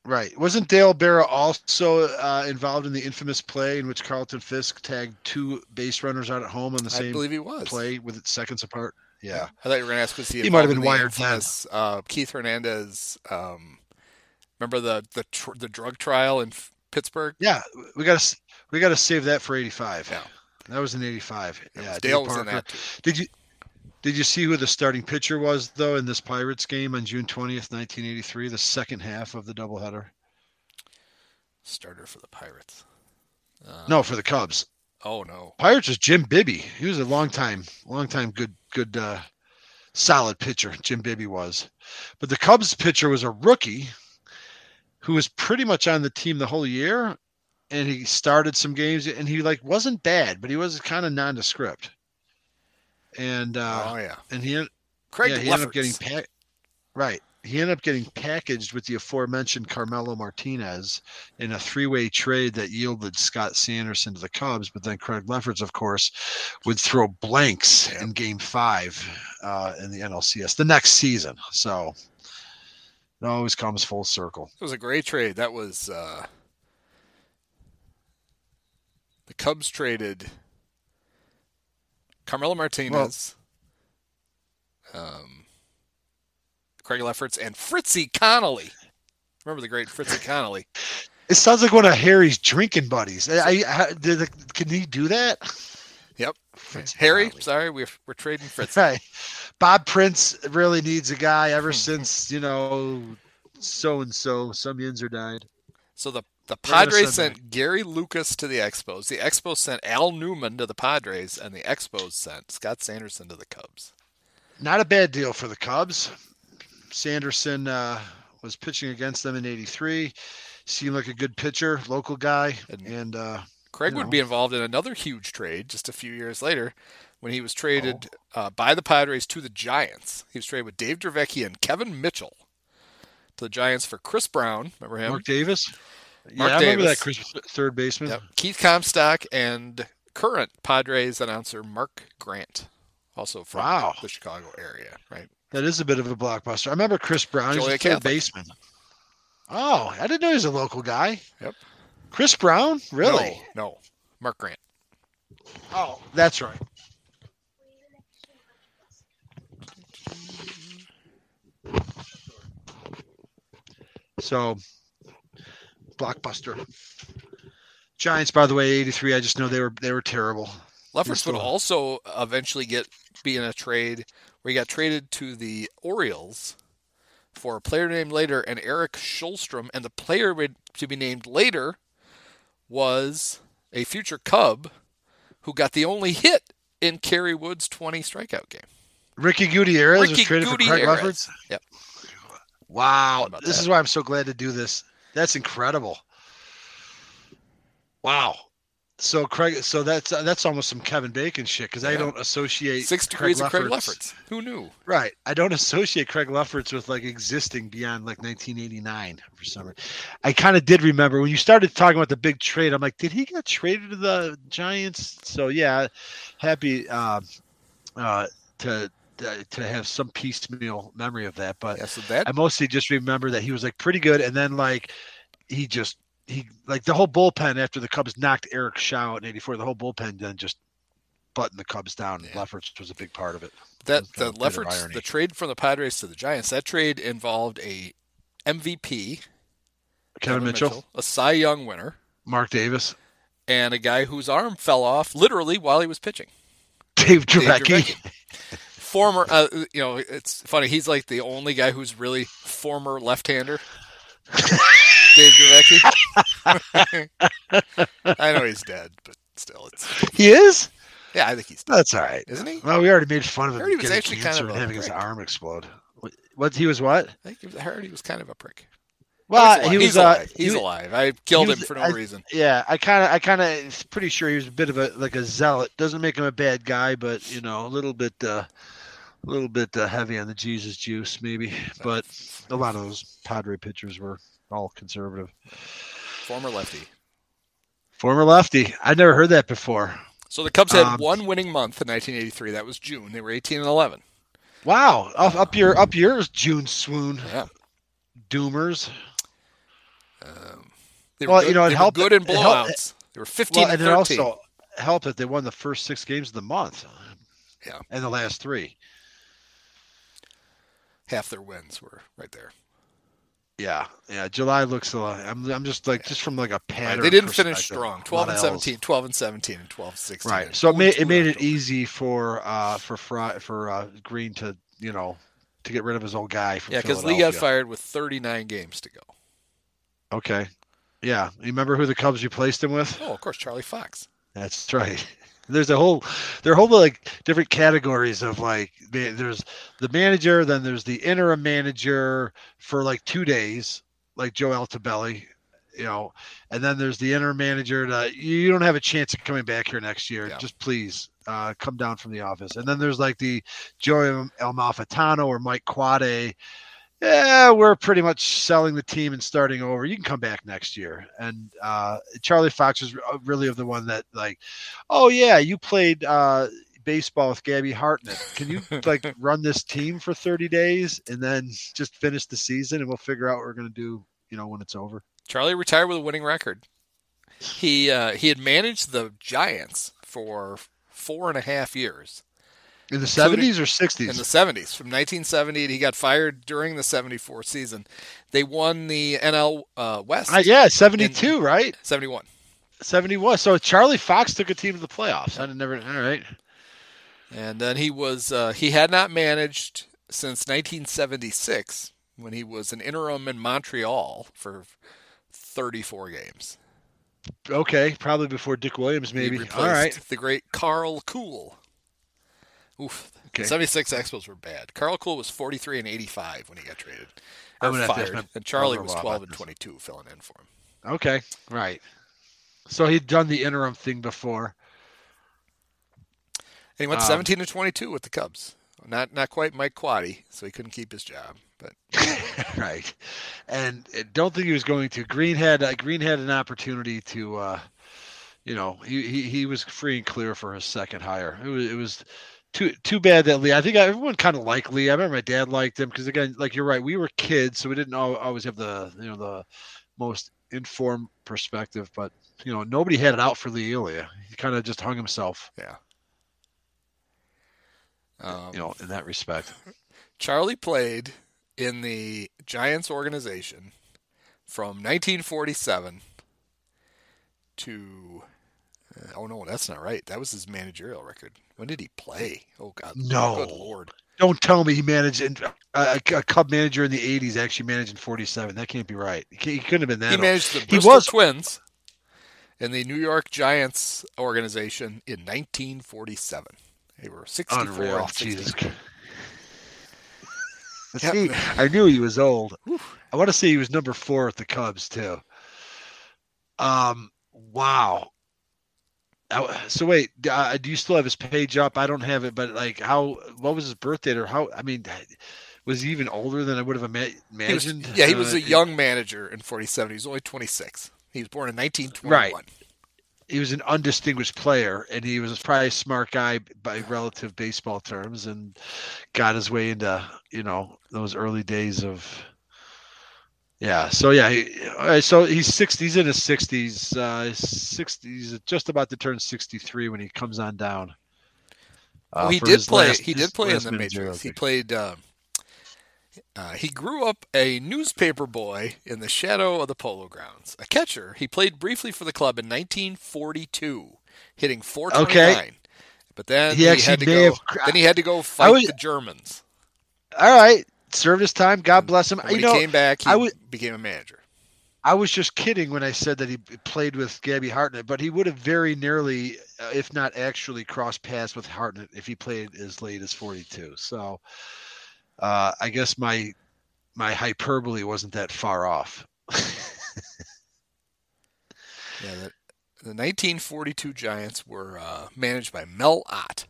Right. Wasn't Dale Berra also involved in the infamous play in which Carlton Fisk tagged 2 base runners out at home on the same play with seconds apart? Yeah. I thought you were going to ask because he might have been wired then. Keith Hernandez, remember the drug trial in Pittsburgh? Yeah. We got to save that for 85. Yeah. That was in 85. Yeah, Dale was in that too. Did you see who the starting pitcher was though in this Pirates game on June 20th, 1983, the second half of the doubleheader? Starter for the Pirates. No, for the Cubs. Oh no. Pirates was Jim Bibby. He was a long time good solid pitcher. Jim Bibby was. But the Cubs pitcher was a rookie who was pretty much on the team the whole year. And he started some games, and he wasn't bad, but he was kind of nondescript. And and he ended up getting packaged with the aforementioned Carmelo Martinez in a 3-way trade that yielded Scott Sanderson to the Cubs. But then Craig Lefferts, of course, would throw blanks in Game 5 in the NLCS the next season. So it always comes full circle. It was a great trade. That was. The Cubs traded Carmelo Martinez, Craig Lefferts, and Fritzy Connolly. Remember the great Fritzy Connolly? It sounds like one of Harry's drinking buddies. Can he do that? Yep. Fritzy Harry, Connolly. Sorry, we're trading Fritzy. Right. Bob Prince really needs a guy ever since, you know, so-and-so. Some yins are died. So the Padres sent Gary Lucas to the Expos. The Expos sent Al Newman to the Padres, and the Expos sent Scott Sanderson to the Cubs. Not a bad deal for the Cubs. Sanderson was pitching against them in '83. Seemed like a good pitcher, local guy. And Craig would be involved in another huge trade just a few years later when he was traded by the Padres to the Giants. He was traded with Dave Dravecki and Kevin Mitchell to the Giants for Chris Brown. Remember him? Mark Davis. Mark Davis. I remember that Chris, third baseman. Yep. Keith Comstock and current Padres announcer Mark Grant, also from the Chicago area. Right. That is a bit of a blockbuster. I remember Chris Brown. He's a third baseman. Oh, I didn't know he was a local guy. Yep. Chris Brown? Really? No. Mark Grant. Oh, that's right. So, blockbuster. Giants, by the way, 83. I just know they were terrible. Lefferts would also eventually be in a trade where he got traded to the Orioles for a player named later and Eric Schulstrom, and the player to be named later was a future Cub who got the only hit in Kerry Wood's 20 strikeout game. Ricky Gutierrez was traded for Craig Lefferts. Yep. Wow. This is why I'm so glad to do this. That's incredible. Wow. So Craig, that's almost some Kevin Bacon shit because I don't associate 6 degrees of Craig Lefferts. Who knew? Right, I don't associate Craig Lefferts with like existing beyond like 1989 for some reason. I kind of did remember when you started talking about the big trade. I'm like, did he get traded to the Giants? So yeah, happy to have some piecemeal memory of that. But I mostly just remember that he was like pretty good, and then like he the whole bullpen after the Cubs knocked Eric Shaw out in '84. The whole bullpen then just buttoned the Cubs down. Yeah. Lefferts was a big part of it. The trade from the Padres to the Giants. That trade involved a MVP, Kevin Mitchell, a Cy Young winner, Mark Davis, and a guy whose arm fell off literally while he was pitching. Dave Dravecki. Former, it's funny. He's like the only guy who's really former left-hander. Dave Dravecki. I know he's dead, but still, he is. Yeah, I think he's dead. That's all right, isn't he? Well, we already made fun of him. He was actually kind of having his arm explode. What he was? What? I heard he was kind of a prick. Well, he's alive. I killed him for no reason. Yeah, I kind of pretty sure he was a bit of a zealot. Doesn't make him a bad guy, but a little bit heavy on the Jesus juice, maybe. But a lot of those Padre pitchers were all conservative. Former lefty. I never heard that before. So the Cubs had one winning month in 1983. That was June. They were 18-11. Wow, up yours, June swoon. Yeah. Doomers. They helped. Good in blowouts. They were 15. Well, and it also helped that they won the first 6 games of the month. Yeah, and the last 3. Half their wins were right there. Yeah. July looks a lot. I'm just like just from like a pattern. Right. They didn't finish strong. 12-17, 12-17, and 12-16. Right. So it made it easy for Green to to get rid of his old guy from Philadelphia. Yeah, because Lee got fired with 39 games to go. Okay. Yeah. You remember who the Cubs replaced him with? Oh, of course, Charlie Fox. That's right. There's there are whole like different categories of like there's the manager, then there's the interim manager for like 2 days, like Joe Altobelli, and then there's the interim manager that you don't have a chance of coming back here next year. Yeah. Just please come down from the office. And then there's like the Joe Malfitano or Mike Quade. Yeah, we're pretty much selling the team and starting over. You can come back next year. And Charlie Fox was really the one that like, oh, yeah, you played baseball with Gabby Hartnett. Can you like run this team for 30 days and then just finish the season and we'll figure out what we're going to do, when it's over? Charlie retired with a winning record. He had managed the Giants for 4.5 years. In the 70s or 60s? In the 70s. From 1970, he got fired during the 74 season. They won the NL West. 72, right? 71. So Charlie Fox took a team to the playoffs. I never – all right. And then he was he had not managed since 1976 when he was an interim in Montreal for 34 games. Okay, probably before Dick Williams, maybe. All right, the great Carl Kuhl. Oof. Okay. The 76 Expos were bad. Carl Kuhl was 43 and 85 when he got traded. Or fired. And Charlie was 12 and 22 filling in for him. Okay, right. So he'd done the interim thing before. And he went 17 and 22 with the Cubs. Not quite Mike Quaddy, so he couldn't keep his job. But right. And I don't think he was going to. Green had an opportunity to, he was free and clear for his second hire. It was Too bad that Lee. I think everyone kind of liked Lee. I remember my dad liked him because, again, like you're right, we were kids, so we didn't always have the most informed perspective. But nobody had it out for Lee Elia. He kind of just hung himself. Yeah. In that respect, Charlie played in the Giants organization from 1947 to. Oh no, that's not right. That was his managerial record. When did he play? Oh God, no! Good Lord! Don't tell me he managed a Cub manager in the '80s. Actually, managed in '47. That can't be right. He couldn't have been that. He managed the Bristol Twins and the New York Giants organization in 1947. They were 64. Unreal. Jesus. Yep. See, I knew he was old. Oof. I want to say he was number 4 at the Cubs too. Wow. So wait, do you still have his page up? I don't have it, but what was his birth date or how? I mean, was he even older than I would have imagined? He was a young manager in 47. He was only 26. He was born in 1921. Right. He was an undistinguished player, and he was probably a smart guy by relative baseball terms, and got his way into those early days of. Yeah. So yeah. So he's 60. He's in his 60s. He's just about to turn 63 when he comes on down. He did play in the major leagues. He played. He grew up a newspaper boy in the shadow of the Polo Grounds. A catcher. He played briefly for the club in 1942, hitting .429. Okay. But then he had to go fight the Germans. All right. Served his time. God bless him. When he came back, became a manager. I was just kidding when I said that he played with Gabby Hartnett, but he would have very nearly, if not actually, crossed paths with Hartnett if he played as late as 42. So I guess my hyperbole wasn't that far off. The 1942 Giants were managed by Mel Ott.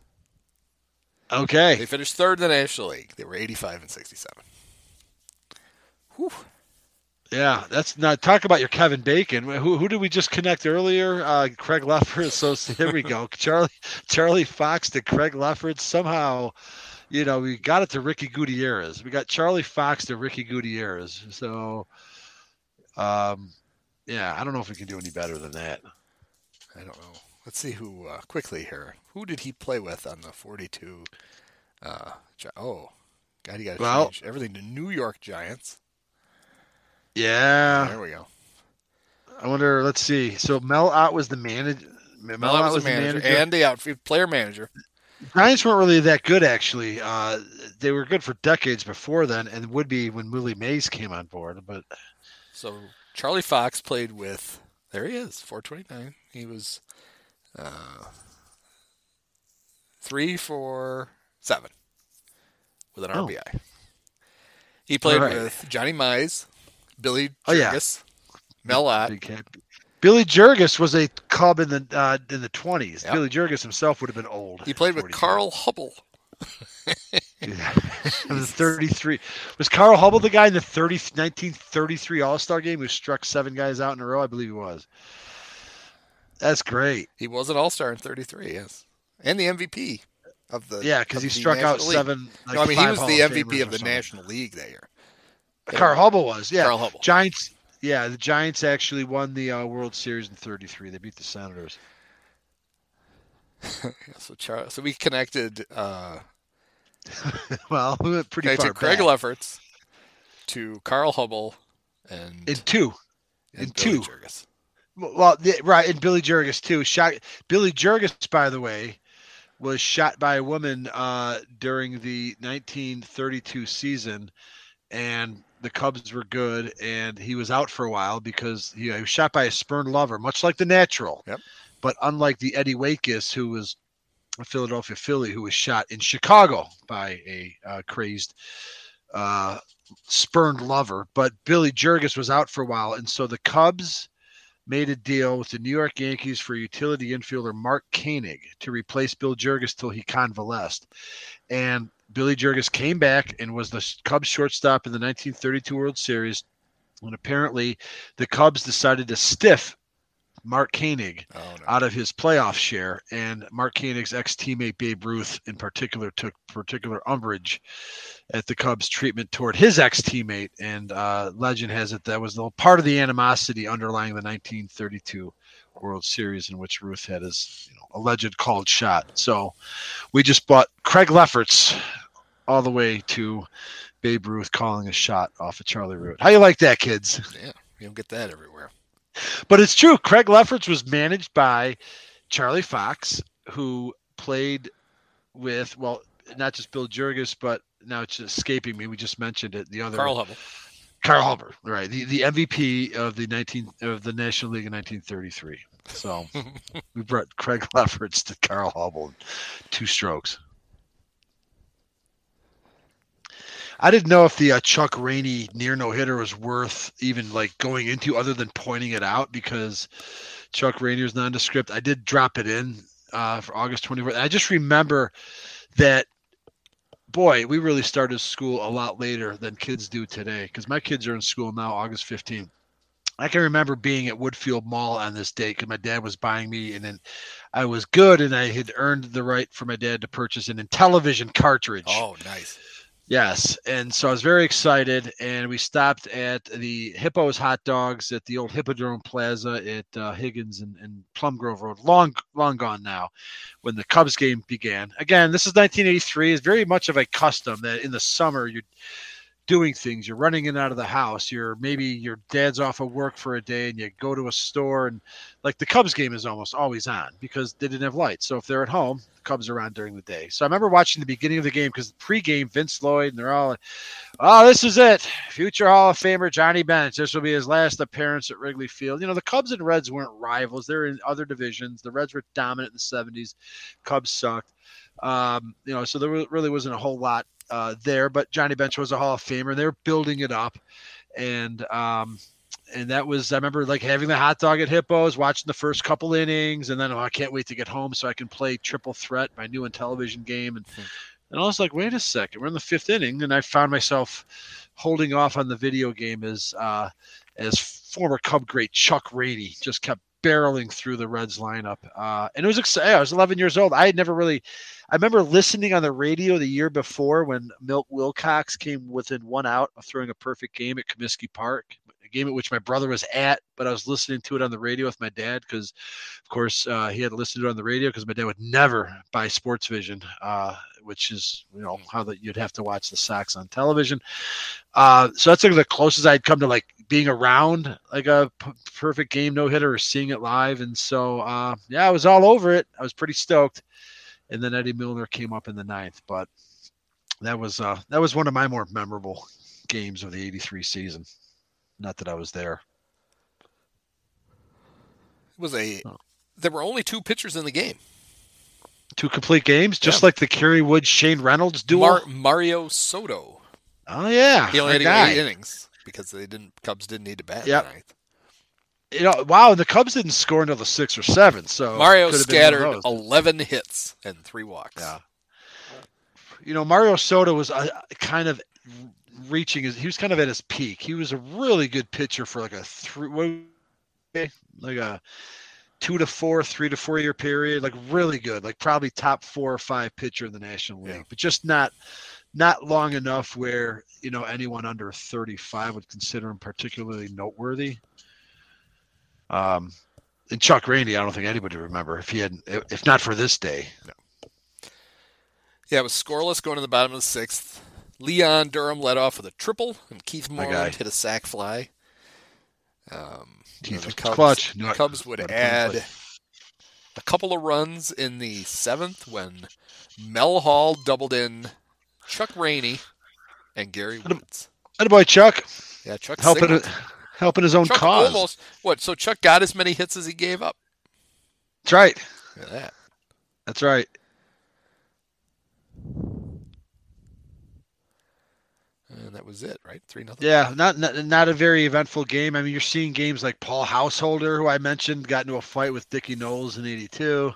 Okay. They finished third in the National League. They were 85 and 67. Whew. Yeah, that's not talk about your Kevin Bacon. Who did we just connect earlier? Craig Lefford. So here we go. Charlie Fox to Craig Lefford. Somehow, we got it to Ricky Gutierrez. We got Charlie Fox to Ricky Gutierrez. So, yeah, I don't know if we can do any better than that. I don't know. Let's see who quickly here. Who did he play with on the 42? God, you got to change everything to New York Giants. Yeah, there we go. I wonder. Let's see. So Mel Ott was the manager. Mel Ott was the manager and the outfield player manager. Giants weren't really that good, actually. They were good for decades before then, and would be when Willie Mays came on board. But so Charlie Fox played with. There he is, 429. He was. 3-4-7 with an RBI. He played with Johnny Mize, Billy Jurgis, Mel Ott. Billy Jurgis was a Cub in the 20s. Yep. Billy Jurgis himself would have been old. He played with Carl Hubbell. It was 33. Was Carl Hubbell the guy in the 1933 All-Star game who struck 7 guys out in a row? I believe he was. That's great. He was an All-Star in 1933, yes, and the MVP of the because he struck out 7. He was the MVP of the National League that year. Carl Hubbell was Carl Hubbell. Giants, the Giants actually won the World Series in 1933. They beat the Senators. So we connected. We went pretty far back. Craig Lefferts to Carl Hubbell and in two. Jurgis. Well, right, and Billy Jurgis too. Billy Jurgis, by the way, was shot by a woman during the 1932 season, and the Cubs were good, and he was out for a while because he was shot by a spurned lover, much like the Natural. Yep. But unlike the Eddie Wakis, who was a Philadelphia Philly, who was shot in Chicago by a crazed spurned lover. But Billy Jurgis was out for a while, and so the Cubs made a deal with the New York Yankees for utility infielder Mark Koenig to replace Bill Jurgis till he convalesced. And Billy Jurgis came back and was the Cubs shortstop in the 1932 World Series, when apparently the Cubs decided to stiff Mark Koenig out of his playoff share, and Mark Koenig's ex-teammate Babe Ruth in particular took particular umbrage at the Cubs' treatment toward his ex-teammate, and legend has it that was the part of the animosity underlying the 1932 World Series, in which Ruth had his alleged called shot. So we just bought Craig Lefferts all the way to Babe Ruth calling a shot off of Charlie Root. How you like that, kids? Yeah, you don't get that everywhere. But it's true. Craig Lefferts was managed by Charlie Fox, who played with, well, not just Bill Jurgis, but now it's escaping me. We just mentioned it. The other Carl Hubbell. Carl Hubbell, right? The MVP of the National League in 1933. So we brought Craig Lefferts to Carl Hubbell, two strokes. I didn't know if the Chuck Rainey near no-hitter was worth even going into, other than pointing it out, because Chuck Rainey was nondescript. I did drop it in for August 24th. I just remember that, boy, we really started school a lot later than kids do today, because my kids are in school now August 15th. I can remember being at Woodfield Mall on this date because my dad was buying me, and then I was good, and I had earned the right for my dad to purchase an Intellivision cartridge. Oh, nice. Yes, and so I was very excited, and we stopped at the Hippo's Hot Dogs at the old Hippodrome Plaza at Higgins and Plum Grove Road, long gone now, when the Cubs game began. Again, this is 1983. It's very much of a custom that in the summer you're doing things. You're running in and out of the house. Maybe your dad's off of work for a day, and you go to a store, and the Cubs game is almost always on because they didn't have lights. So if they're at home, Cubs around during the day. So I remember watching the beginning of the game because pregame Vince Lloyd, and they're all like, oh, this is it. Future Hall of Famer Johnny Bench. This will be his last appearance at Wrigley Field. The Cubs and Reds weren't rivals. They're in other divisions. The Reds were dominant in the 70s. Cubs sucked. So there really wasn't a whole lot there, but Johnny Bench was a Hall of Famer. They were building it up. And that was, I remember having the hot dog at Hippo's, watching the first couple innings, and then I can't wait to get home so I can play Triple Threat, my new Intellivision game. And I was like, wait a second, we're in the fifth inning. And I found myself holding off on the video game as former Cub great Chuck Rainey just kept barreling through the Reds lineup. And it was exciting. I was 11 years old. I remember listening on the radio the year before when Milt Wilcox came within one out of throwing a perfect game at Comiskey Park, a game at which my brother was at, but I was listening to it on the radio with my dad because, of course, he had to listen to it on the radio because my dad would never buy Sports Vision, which is, how that you'd have to watch the Sox on television. So that's the closest I'd come to being around a perfect game no-hitter or seeing it live. And so, I was all over it. I was pretty stoked. And then Eddie Milner came up in the ninth, but that was one of my more memorable games of the 83 season. Not that I was there. There were only two pitchers in the game. Two complete games, just like the Kerry Wood-Shane Reynolds duel. Mario Soto. Oh, yeah. He only had 8 innings because Cubs didn't need to bat in the ninth. The Cubs didn't score until the 6th or 7th. So Mario scattered 11 hits and 3 walks. Yeah. Mario Soto was kind of reaching he was kind of at his peak. He was a really good pitcher for a 2 to 4, 3 to 4 year period. Really good. Probably top 4 or 5 pitcher in the National League, but just not long enough where anyone under 35 would consider him particularly noteworthy. And Chuck Rainey, I don't think anybody would remember if not for this day. No. Yeah, it was scoreless going to the bottom of the 6th. Leon Durham led off with a triple, and Keith Moreland hit a sac fly. Keith was clutch. The Cubs would add a couple of runs in the seventh when Mel Hall doubled in Chuck Rainey and Gary Woods. Attaboy, Chuck. Yeah, Chuck helping his own Chuck cause. Almost, what? So Chuck got as many hits as he gave up. That's right. Look at that. That's right. And that was it, right? 3-0. Yeah, not a very eventful game. I mean, you're seeing games like Paul Householder, who I mentioned, got into a fight with Dickie Knowles in '82.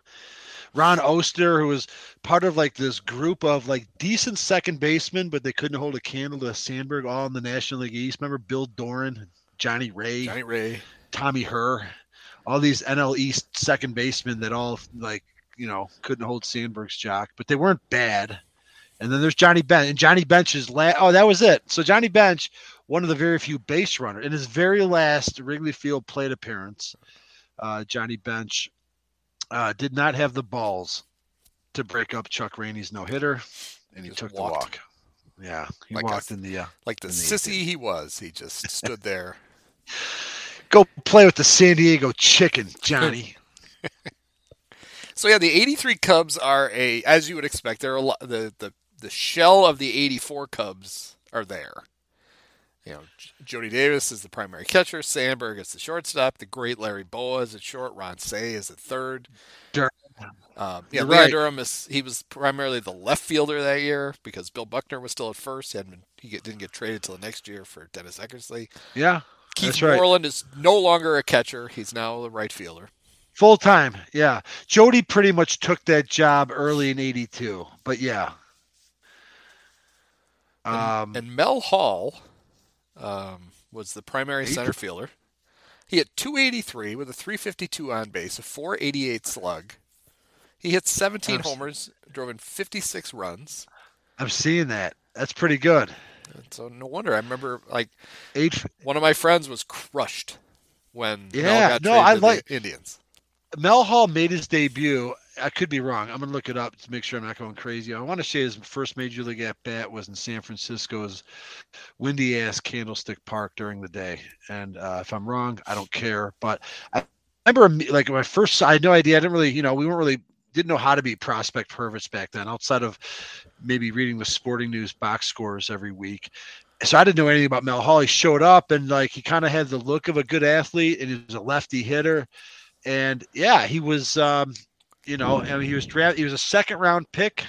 Ron Oster, who was part of like this group of like decent second basemen, but they couldn't hold a candle to Sandberg, all in the National League East. Remember Bill Doran, Johnny Ray, Tommy Herr, all these NL East second basemen that all like, you know, couldn't hold Sandberg's jock, but they weren't bad. And then there's Johnny Bench, and Johnny Bench's last. Oh, that was it. So Johnny Bench, one of the very few base runners in his very last Wrigley Field plate appearance. Johnny Bench did not have the balls to break up Chuck Rainey's no hitter, and he took the walk. Yeah, he walked in the like the sissy he was. He just stood there. Go play with the San Diego Chicken, Johnny. So yeah, the '83 Cubs are as you would expect, they're the shell of the '84 Cubs are there. You know, Jody Davis is the primary catcher. Sandberg is the shortstop. The great Larry Bowa is at short. Ron Cey is at third. Durham. Durham he was primarily the left fielder that year because Bill Buckner was still at first. He didn't get traded till the next year for Dennis Eckersley. Yeah, Keith Moreland is no longer a catcher. He's now the right fielder. Full time, yeah. Jody pretty much took that job early in '82, but yeah. And Mel Hall was the primary center fielder. He hit .283 with a .352 on base, a .488 slug. He hit 17 homers, drove in 56 runs. I'm seeing that. That's pretty good. And so no wonder. I remember like one of my friends was crushed when Mel got traded to the Indians. Mel Hall made his debut. I could be wrong. I'm going to look it up to make sure I'm not going crazy. I want to say his first major league at-bat was in San Francisco's windy-ass Candlestick Park during the day. And if I'm wrong, I don't care. But I remember, like, my first – I had no idea. I didn't really – you know, we weren't really – didn't know how to be prospect perverts back then outside of maybe reading the sporting news box scores every week. So I didn't know anything about Mel Hall. He showed up, and, like, he kind of had the look of a good athlete, and he was a lefty hitter. And yeah, he was, he was drafted. He was a second round pick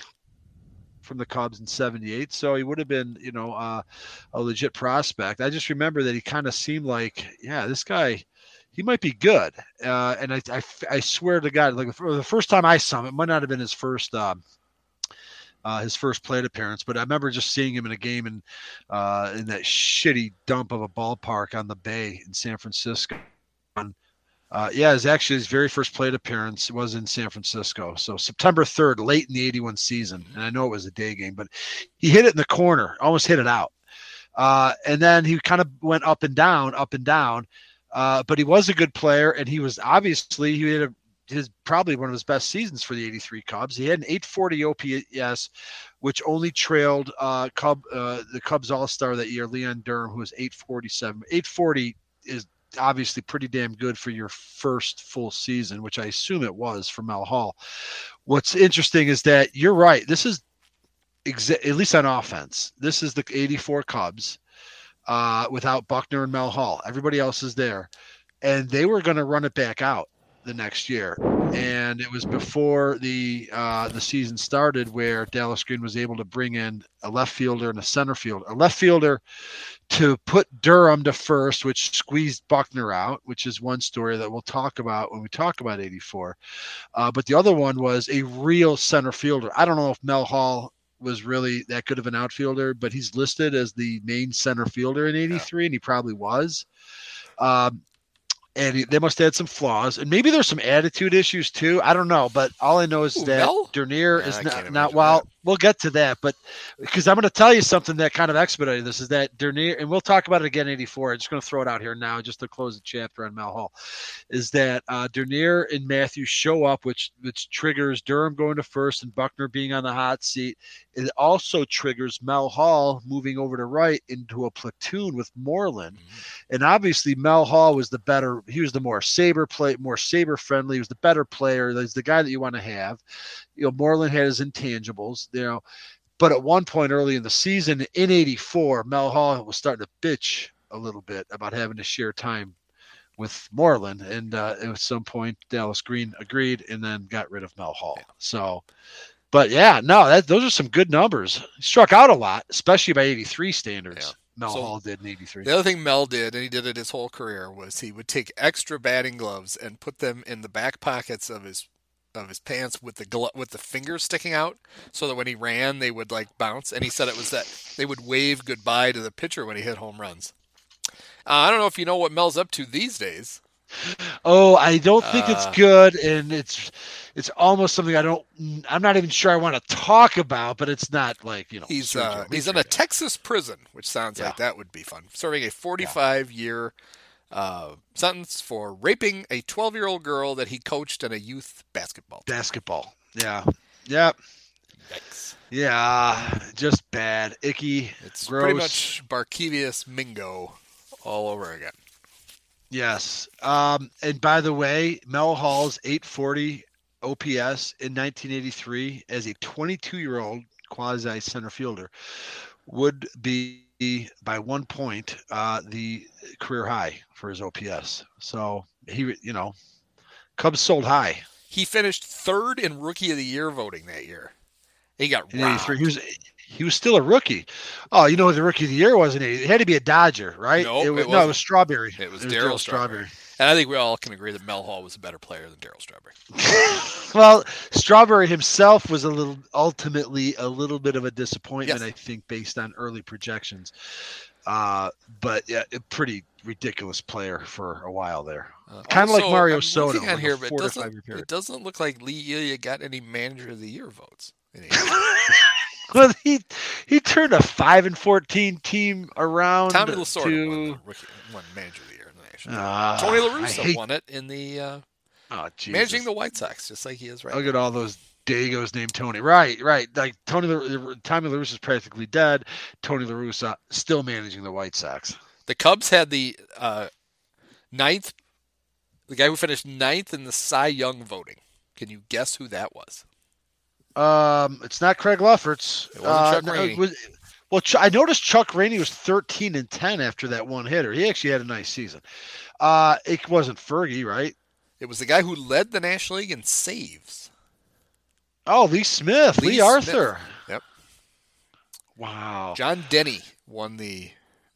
from the Cubs in '78, so he would have been, a legit prospect. I just remember that he kind of seemed like, yeah, this guy, he might be good. And I swear to God, like the first time I saw him, it might not have been his first plate appearance, but I remember just seeing him in a game in that shitty dump of a ballpark on the Bay in San Francisco. It was actually his very first plate appearance was in San Francisco. So September 3rd, late in the 81 season. And I know it was a day game, but he hit it in the corner, almost hit it out. And then he kind of went up and down. But he was a good player. And he was obviously, he had probably one of his best seasons for the 83 Cubs. He had an 840 OPS, which only trailed the Cubs all-star that year, Leon Durham, who was 847. 840 is obviously pretty damn good for your first full season, which I assume it was for Mel Hall. What's interesting is that you're right. This is at least on offense. This is the 84 Cubs without Buckner and Mel Hall. Everybody else is there, and they were going to run it back out the next year. And it was before the season started where Dallas Green was able to bring in a left fielder and a center fielder. A left fielder to put Durham to first, which squeezed Buckner out, which is one story that we'll talk about when we talk about 84. But the other one was a real center fielder. I don't know if Mel Hall was really that good of an outfielder, but he's listed as the main center fielder in 83, and he probably was. And they must have had some flaws. And maybe there's some attitude issues, too. I don't know. But all I know is that Dernier is not – well, we'll get to that. But because I'm going to tell you something that kind of expedited this is that Dernier – and we'll talk about it again in 84. I'm just going to throw it out here now just to close the chapter on Mel Hall. Is that Dernier and Matthews show up, which triggers Durham going to first and Buckner being on the hot seat. It also triggers Mel Hall moving over to right into a platoon with Moreland. Mm-hmm. And obviously Mel Hall was the better – he was the more saber friendly. He was the better player. He's the guy that you want to have. You know, Moreland had his intangibles. You know, but at one point early in the season in '84, Mel Hall was starting to bitch a little bit about having to share time with Moreland, and at some point Dallas Green agreed and then got rid of Mel Hall. So, but yeah, no, those are some good numbers. He struck out a lot, especially by '83 standards. Yeah. Mel Hall did in '83. The other thing Mel did, and he did it his whole career, was he would take extra batting gloves and put them in the back pockets of his pants with the fingers sticking out, so that when he ran, they would like bounce. And he said it was that they would wave goodbye to the pitcher when he hit home runs. I don't know if you know what Mel's up to these days. Oh, I don't think it's good, and it's almost something I'm not even sure I want to talk about, but it's not like, you know. He's in a Texas prison, which sounds like that would be fun. Serving a 45-year sentence for raping a 12-year-old girl that he coached in a youth basketball team. Yeah. Yep. Yikes. Yeah, just bad. Icky. It's gross. Pretty much Barkevius Mingo all over again. Yes. And by the way, Mel Hall's 840 OPS in 1983 as a 22-year-old quasi center fielder would be by 1 point the career high for his OPS. So he, you know, Cubs sold high. He finished third in Rookie of the Year voting that year. He got robbed. He was still a rookie. Oh, you know who the Rookie of the Year was? It had to be a Dodger, right? It was Strawberry. It was Darryl Strawberry. And I think we all can agree that Mel Hall was a better player than Darryl Strawberry. Well, Strawberry himself was ultimately a little bit of a disappointment, yes. I think, based on early projections. But yeah, a pretty ridiculous player for a while there. Kind of like Mario Soto. It doesn't look like Lee Elia got any Manager of the Year votes. Well, he turned a 5-14 team around. Tommy Lasorda won Manager of the Year in the National. Tony La Russa won it in the managing the White Sox, just like he is right now. Look at all those Dagos named Tony. Right. Like Tommy La Russa is practically dead. Tony La Russa still managing the White Sox. The Cubs had the the guy who finished ninth in the Cy Young voting. Can you guess who that was? It's not Craig Lefferts. It wasn't Chuck Rainey. I noticed Chuck Rainey was 13-10 after that one hitter. He actually had a nice season. It wasn't Fergie, right? It was the guy who led the National League in saves. Oh, Lee Smith, Lee Arthur. Yep. Wow. John Denny won the.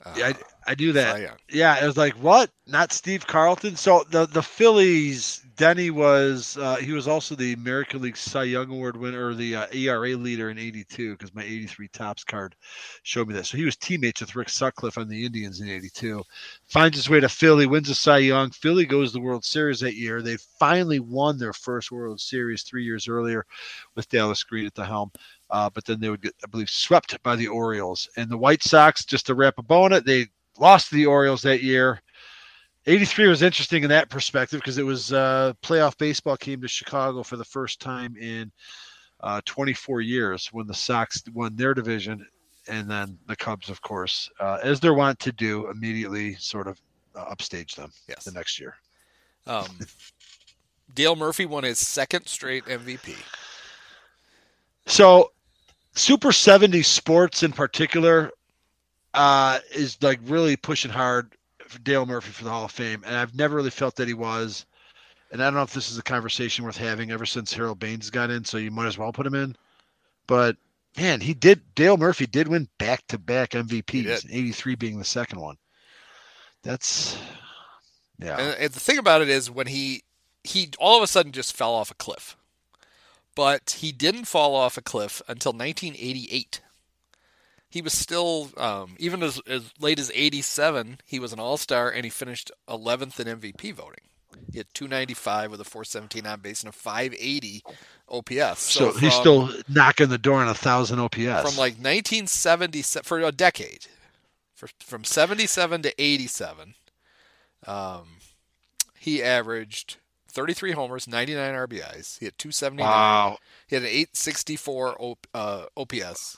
I knew that. Cy Young. Yeah, it was like what? Not Steve Carlton. So the Phillies. Denny was he was also the American League Cy Young Award winner, or the ERA leader in '82, because my '83 Topps card showed me that. So he was teammates with Rick Sutcliffe on the Indians in '82. Finds his way to Philly, wins the Cy Young. Philly goes to the World Series that year. They finally won their first World Series 3 years earlier with Dallas Green at the helm. But then they would get, I believe, swept by the Orioles. And the White Sox, just to wrap a bow on it, they lost to the Orioles that year. '83 was interesting in that perspective because it was playoff baseball came to Chicago for the first time in 24 years when the Sox won their division, and then the Cubs, of course, as they're wont to do, immediately sort of upstaged them the next year. Dale Murphy won his second straight MVP. So Super 70 Sports in particular is like really pushing hard Dale Murphy for the Hall of Fame, and I've never really felt that he was. And I don't know if this is a conversation worth having ever since Harold Baines got in, so you might as well put him in. But man, Dale Murphy did win back-to-back MVPs, 83 being the second one. That's And the thing about it is when he all of a sudden just fell off a cliff. But he didn't fall off a cliff until 1988. He was still, even as late as 87, he was an all-star, and he finished 11th in MVP voting. He had 295 with a 417 on base and a 580 OPS. So he's still knocking the door on 1,000 OPS. From like 1970, for a decade, from 77 to 87, he averaged 33 homers, 99 RBIs. He had 279. Wow. He had an 864 OPS.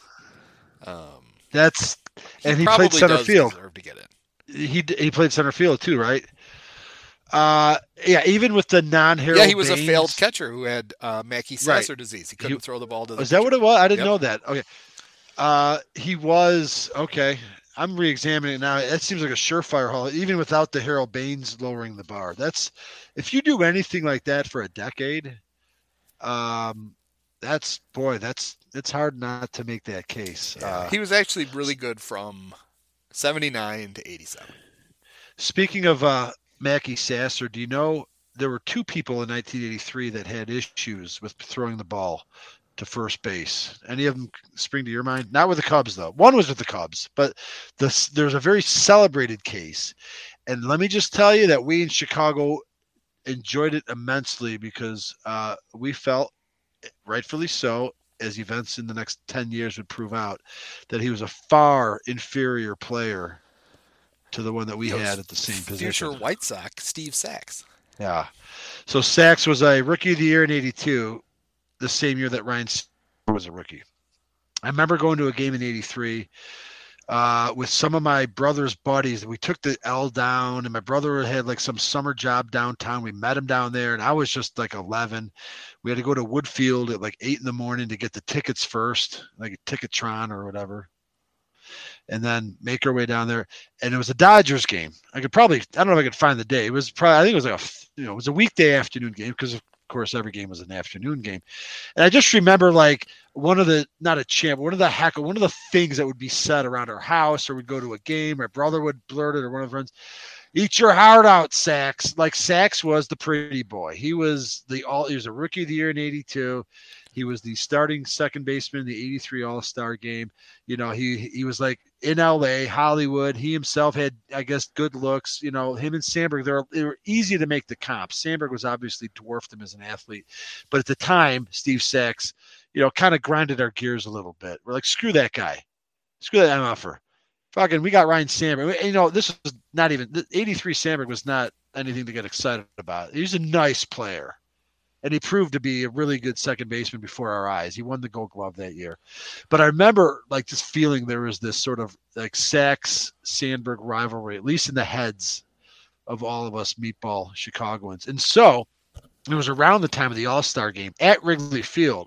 He played center field. He played center field too, right? Yeah, even with the non-Harold Baines. Yeah, he was a failed catcher who had Mackey-Sasser disease. He couldn't throw the ball to the pitcher. That what it was? I didn't know that. Okay. He was – okay. I'm re-examining it now. That seems like a surefire haul, even without the Harold Baines lowering the bar. That's – if you do anything like that for a decade, that's – boy, that's – it's hard not to make that case. Yeah. He was actually really good from 79 to 87. Speaking of Mackey-Sasser, do you know there were two people in 1983 that had issues with throwing the ball to first base? Any of them spring to your mind? Not with the Cubs, though. One was with the Cubs, but there's a very celebrated case. And let me just tell you that we in Chicago enjoyed it immensely because we felt, rightfully so, as events in the next 10 years would prove out, that he was a far inferior player to the one that we had at the same position. Future White Sox, Steve Sachs. Yeah. So Sachs was a Rookie of the Year in 82, the same year that Ryne was a rookie. I remember going to a game in 83 with some of my brother's buddies. We took the L down, and my brother had like some summer job downtown. We met him down there, and I was just like 11. We had to go to Woodfield at like 8 in the morning to get the tickets first, like a Ticketron or whatever, and then make our way down there. And it was a Dodgers game. I could probably, I don't know if I could find the day. It was probably, I think it was like a, you know, it was a weekday afternoon game because of course every game was an afternoon game. And I just remember like one of the, not a champ, one of the things that would be said around our house, or we'd go to a game, my brother would blurt it, or one of the friends, "Eat your heart out, Sachs." Like Sachs was the pretty boy. He was a Rookie of the Year in 82. He was the starting second baseman in the 83 All-Star game. You know, he was like in LA, Hollywood. He himself had, I guess, good looks. You know, him and Sandberg, they were easy to make the comp. Sandberg was obviously dwarfed him as an athlete. But at the time, Steve Sachs, you know, kind of grinded our gears a little bit. We're like, screw that guy. Screw that MFer. Fucking, we got Ryne Sandberg. You know, this was not even, the 83 Sandberg was not anything to get excited about. He was a nice player. And he proved to be a really good second baseman before our eyes. He won the Gold Glove that year. But I remember like just feeling there was this sort of like Sachs-Sandberg rivalry, at least in the heads of all of us meatball Chicagoans. And so it was around the time of the All-Star game at Comiskey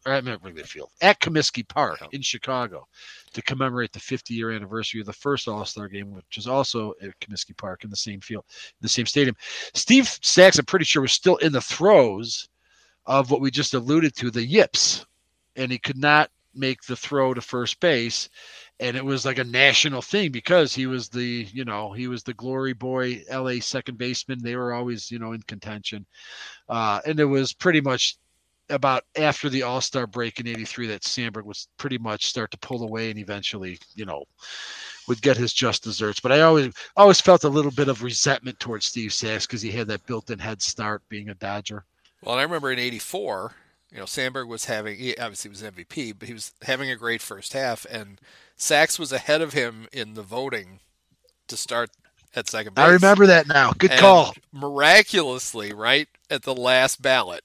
Park in Chicago to commemorate the 50-year anniversary of the first All-Star game, which is also at Comiskey Park in the same field, the same stadium. Steve Sachs, I'm pretty sure, was still in the throes of what we just alluded to, the yips. And he could not make the throw to first base. And it was like a national thing because he was the, you know, he was the glory boy, LA second baseman. They were always, you know, in contention. And it was pretty much about after the All-Star break in 83 that Sandberg was pretty much start to pull away and eventually, you know, would get his just desserts. But I always felt a little bit of resentment towards Steve Sachs because he had that built-in head start being a Dodger. Well, and I remember in 84, you know, Sandberg was having, he obviously was MVP, but he was having a great first half, and Sachs was ahead of him in the voting to start at second base. I remember that now. Good and call. Miraculously, right at the last ballot,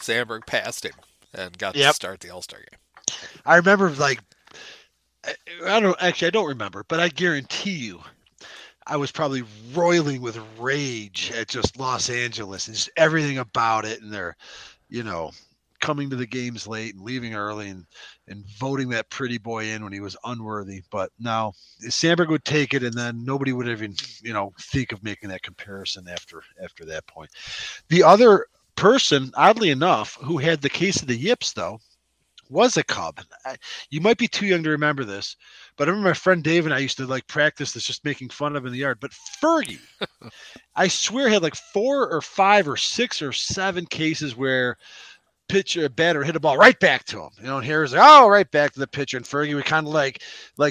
Sandberg passed him and got to start the All-Star game. I remember, like, I don't remember, but I guarantee you, I was probably roiling with rage at just Los Angeles and just everything about it. And they're, you know, coming to the games late and leaving early and voting that pretty boy in when he was unworthy. But now Sandberg would take it. And then nobody would even, you know, think of making that comparison after that point. The other person, oddly enough, who had the case of the yips though, was a Cub. You might be too young to remember this, but I remember my friend Dave and I used to like practice this, just making fun of him in the yard. But Fergie, I swear, had like 4 or 5 or 6 or 7 cases where pitcher batter hit a ball right back to him. You know, and Harry's like, oh, right back to the pitcher. And Fergie would kind of like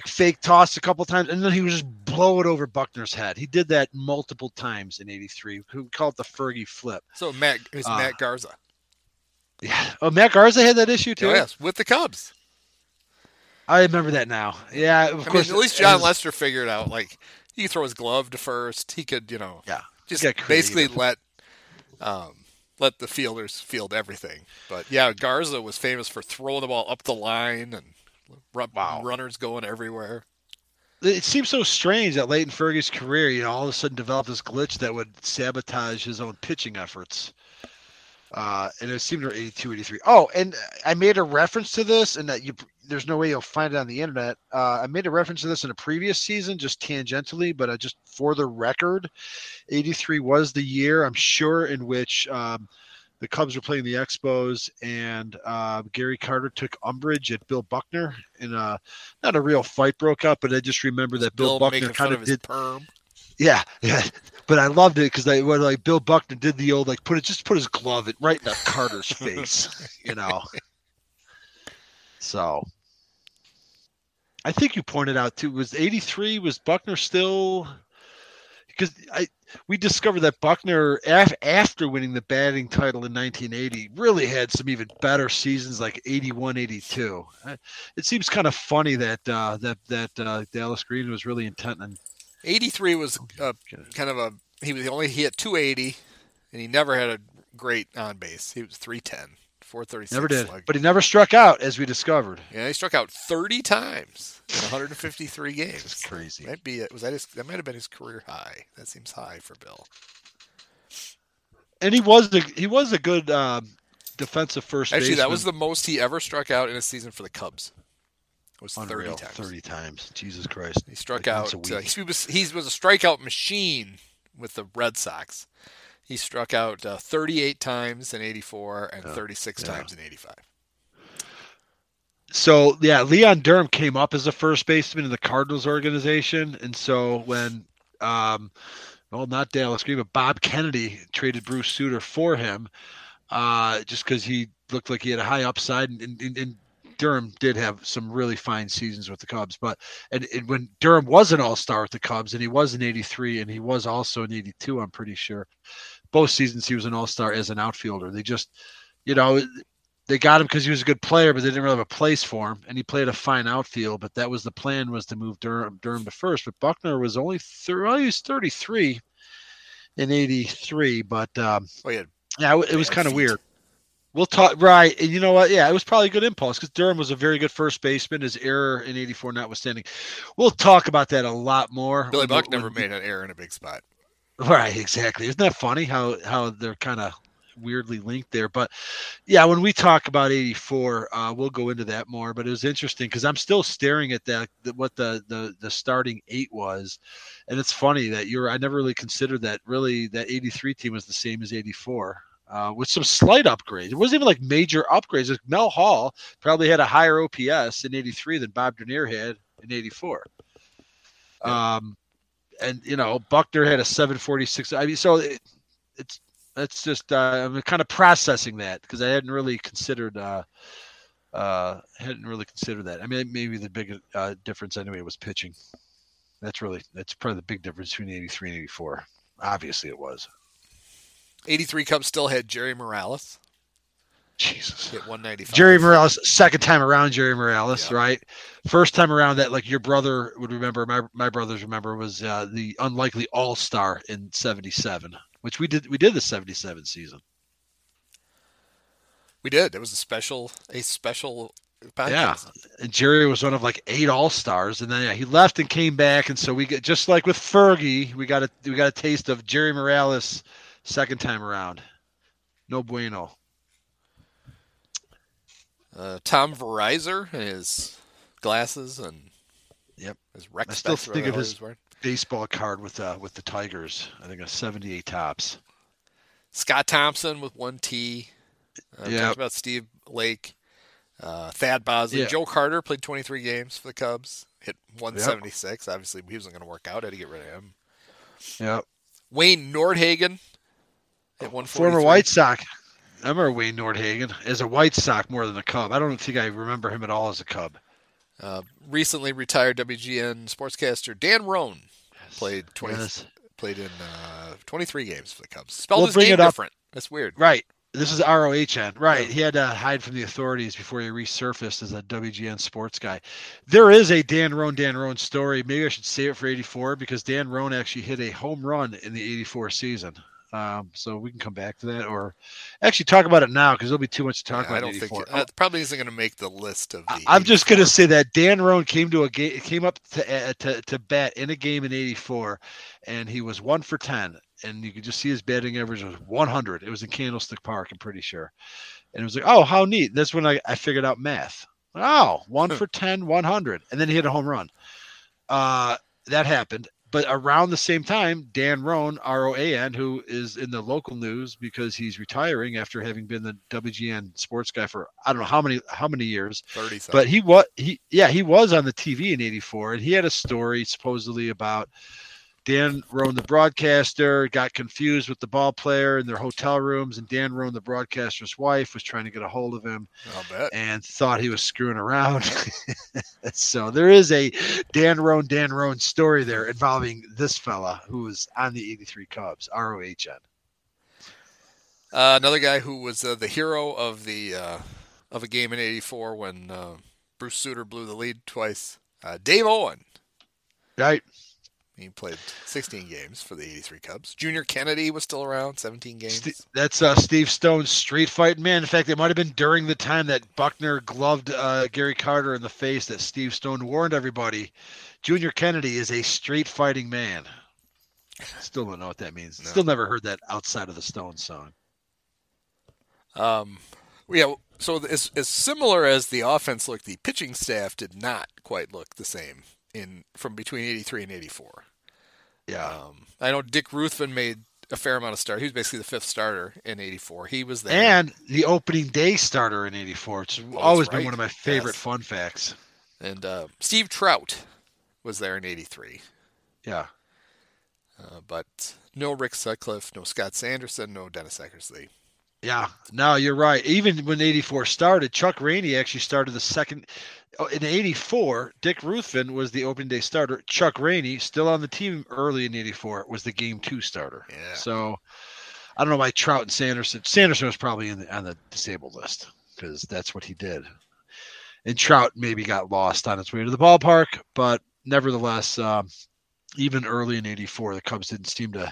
fake toss a couple times, and then he would just blow it over Buckner's head. He did that multiple times in 83. We call it the Fergie flip. So Matt Garza. Yeah. Oh, Matt Garza had that issue too. Yes, with the Cubs. I remember that now. Yeah, of course. At least John Lester figured out, like, he could throw his glove to first. He could, you know, just basically let the fielders field everything. But, yeah, Garza was famous for throwing the ball up the line and runners going everywhere. It seems so strange that late in Fergie's career, you know, all of a sudden developed this glitch that would sabotage his own pitching efforts. And it seemed to be 82, 83. Oh, and I made a reference to this, and that there's no way you'll find it on the internet. I made a reference to this in a previous season, just tangentially, but I just for the record, 83 was the year, I'm sure, in which the Cubs were playing the Expos, and Gary Carter took umbrage at Bill Buckner, and not a real fight broke up, but I just remember that Bill Buckner kind of did perm. Yeah, but I loved it because they were like Bill Buckner did the old like put his glove right in Carter's face, you know. So, I think you pointed out too was 83 was Buckner still because we discovered that Buckner after winning the batting title in 1980 really had some even better seasons like 81, 82. It seems kind of funny that that Dallas Green was really intent on. 83 was kind of he hit 280 and he never had a great on base. He was 310, 436. Never did, slug. But he never struck out as we discovered. Yeah, he struck out 30 times in 153 games. That's crazy. Might be it. Was that that might have been his career high. That seems high for Bill. And he was a good defensive first baseman. Actually, that was the most he ever struck out in a season for the Cubs. It was unreal. 30 times. 30 times. Jesus Christ. He struck out. He was a strikeout machine with the Red Sox. He struck out 38 times in 84 and 36 times in 85. So, yeah, Leon Durham came up as a first baseman in the Cardinals organization. And so when, not Dallas Green, but Bob Kennedy traded Bruce Sutter for him just because he looked like he had a high upside and Durham did have some really fine seasons with the Cubs, but and when Durham was an all-star with the Cubs, and he was in 83, and he was also in 82, I'm pretty sure. Both seasons he was an all-star as an outfielder. They just, you know, they got him because he was a good player, but they didn't really have a place for him, and he played a fine outfield, but that was the plan was to move Durham to first, but Buckner was only he was 33 in 83, but it was kind of weird. We'll talk, right, and you know what? Yeah, it was probably a good impulse because Durham was a very good first baseman, his error in 84 notwithstanding. We'll talk about that a lot more. Billy Buck never made an error in a big spot. Right, exactly. Isn't that funny how they're kind of weirdly linked there? But, yeah, when we talk about 84, we'll go into that more. But it was interesting because I'm still staring at what the starting eight was. And it's funny that I never really considered that really that 83 team was the same as 84. With some slight upgrades. It wasn't even like major upgrades. Like Mel Hall probably had a higher OPS in 83 than Bob Dernier had in 84. Yeah. And, you know, Buckner had a 746. I mean, so it's just I'm kind of processing that because I hadn't really considered that. I mean, maybe the big difference anyway was pitching. That's probably the big difference between 83 and 84. Obviously it was. 83 Cubs still had Jerry Morales. Jesus. Hit 195. Jerry Morales, second time around Jerry Morales, yeah. Right? First time around that, like your brother would remember, my brothers remember, was the unlikely all-star in 77, which we did the 77 season. We did. It was a special podcast. Yeah, and Jerry was one of like 8 all-stars, and then he left and came back, and so we get just like with Fergie, we got a taste of Jerry Morales. Second time around. No bueno. Tom Verreiser and his glasses and his Rex. I still think of his baseball card with the Tigers. I think a 78 tops. Scott Thompson with 1 T. Talked about Steve Lake. Thad Bosley. Yep. Joe Carter played 23 games for the Cubs. Hit 176. Yep. Obviously, he wasn't going to work out. Had to get rid of him. Yep. Wayne Nordhagen. At former White Sox. I remember Wayne Nordhagen as a White Sox more than a Cub. I don't think I remember him at all as a Cub. Recently retired WGN sportscaster Dan Rohn played in 23 games for the Cubs. Spelled his name different. That's weird. Right. This is R-O-H-N. Right. He had to hide from the authorities before he resurfaced as a WGN sports guy. There is a Dan Rohn story. Maybe I should save it for 84 because Dan Rohn actually hit a home run in the 84 season. So we can come back to that, or actually talk about it now because there'll be too much to talk about. I don't think that probably isn't going to make the list of. I'm just going to say that Dan Roan came up to bat in a game in '84, and he was 1 for 10, and you could just see his batting average was 100. It was in Candlestick Park, I'm pretty sure, and it was like, oh, how neat! That's when I figured out math. Oh, 1 for 10, 100, and then he hit a home run. That happened. But around the same time, Dan Roan, R-O-A-N, who is in the local news because he's retiring after having been the WGN sports guy for I don't know how many years. 30-something. But he was on the TV in '84, and he had a story supposedly about Dan Roan, the broadcaster, got confused with the ball player in their hotel rooms, and Dan Roan, the broadcaster's wife, was trying to get a hold of him and thought he was screwing around. So there is a Dan Roan story there involving this fella who was on the 83 Cubs, R-O-H-N. Another guy who was the hero of the of a game in '84 when Bruce Sutter blew the lead twice, Dave Owen. Right. He played 16 games for the 83 Cubs. Junior Kennedy was still around, 17 games. That's Steve Stone's street fight, man. In fact, it might have been during the time that Buckner gloved Gary Carter in the face that Steve Stone warned everybody. Junior Kennedy is a street fighting man. Still don't know what that means. No. Still never heard that outside of the Stone song. Yeah, so as similar as the offense looked, the pitching staff did not quite look the same. From between 83 and 84. Yeah. I know Dick Ruthven made a fair amount of starts. He was basically the fifth starter in 84. He was there. And the opening day starter in 84. It's always been one of my favorite fun facts. And Steve Trout was there in 83. Yeah. But no Rick Sutcliffe, no Scott Sanderson, no Dennis Eckersley. Yeah, no, you're right. Even when 84 started, Chuck Rainey actually started the second. In 84, Dick Ruthven was the opening day starter. Chuck Rainey, still on the team early in 84, was the game 2 starter. Yeah. So I don't know why Trout and Sanderson. Sanderson was probably on the disabled list because that's what he did. And Trout maybe got lost on its way to the ballpark. But nevertheless, even early in 84, the Cubs didn't seem to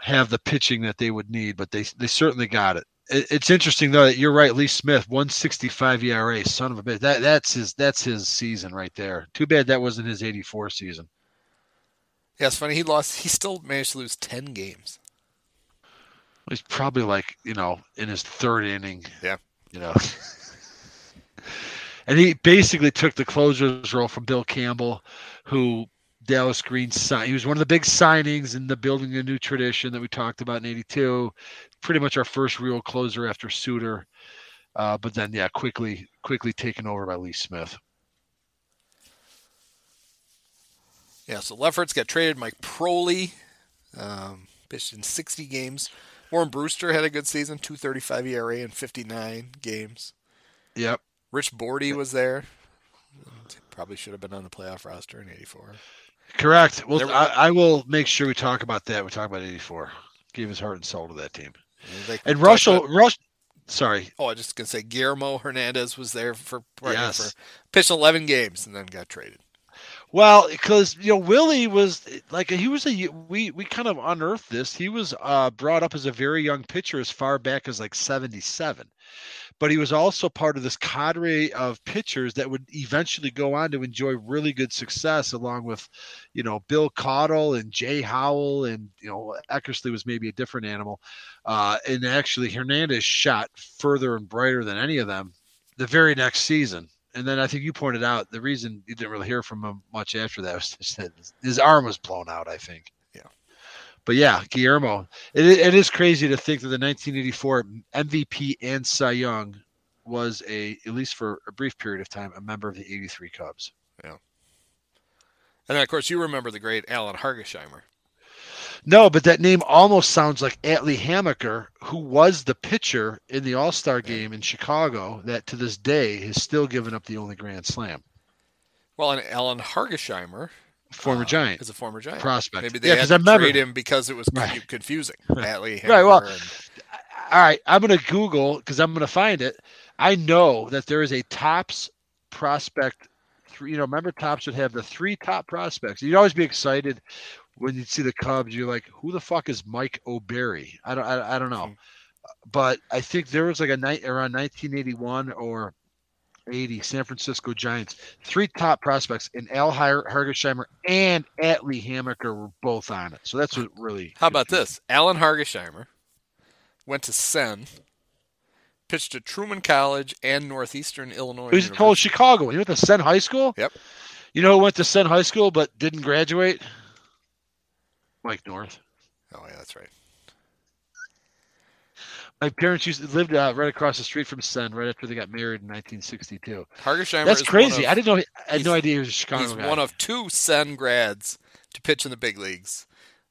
have the pitching that they would need, but they certainly got it. It's interesting though that you're right, Lee Smith, 1.65 ERA, son of a bitch. That's his season right there. Too bad that wasn't his 84 season. Yeah, it's funny, he still managed to lose 10 games. He's probably like, in his third inning. Yeah. And he basically took the closer's role from Bill Campbell, who Dallas Green signed. He was one of the big signings in the building a new tradition that we talked about in 82. Pretty much our first real closer after Sutter. But then, yeah, quickly taken over by Lee Smith. Yeah, so Lefferts got traded. Mike Proley pitched in 60 games. Warren Brewster had a good season, 2.35 ERA in 59 games. Yep. Rich Bordy was there. Probably should have been on the playoff roster in 84. Correct. Well, I will make sure we talk about that. We talk about 84. Gave his heart and soul to that team. And Russell. Sorry. Oh, I was just going to say Guillermo Hernandez was there for pitched 11 games and then got traded. Well, because Willie was like we kind of unearthed this. He was brought up as a very young pitcher as far back as like 77. But he was also part of this cadre of pitchers that would eventually go on to enjoy really good success, along with, Bill Caudill and Jay Howell, and Eckersley was maybe a different animal. And actually, Hernandez shot further and brighter than any of them the very next season. And then I think you pointed out the reason you didn't really hear from him much after that was just that his arm was blown out, I think. But yeah, Guillermo. It is crazy to think that the 1984 MVP and Cy Young was at least for a brief period of time, a member of the 83 Cubs. Yeah. And then, of course, you remember the great Alan Hargesheimer. No, but that name almost sounds like Atlee Hammaker, who was the pitcher in the All-Star game in Chicago that to this day has still given up the only grand slam. Well, and Alan Hargesheimer. Former Giant. As a former Giant. Prospect. Maybe they had to trade him because it was confusing. Atlee Hammaker. Right, well, all right, I'm going to Google because I'm going to find it. I know that there is a Topps prospect. Remember Topps would have the 3 top prospects. You'd always be excited when you see the Cubs, you're like, who the fuck is Mike O'Berry? I don't know. But I think there was like a night around 1981 or 80, San Francisco Giants, three top prospects, and Al Hargesheimer and Atlee Hammaker were both on it. So that's what really. How about this? Alan Hargesheimer went to Senn, pitched at Truman College and Northeastern Illinois. He was told Chicago. He went to Senn High School? Yep. You know who went to Senn High School but didn't graduate? Mike North. Oh, yeah, that's right. My parents lived right across the street from Senn right after they got married in 1962. Hargesheimer. That's crazy. I didn't know. I had no idea he was a Chicago guy. He's one of two Senn grads to pitch in the big leagues.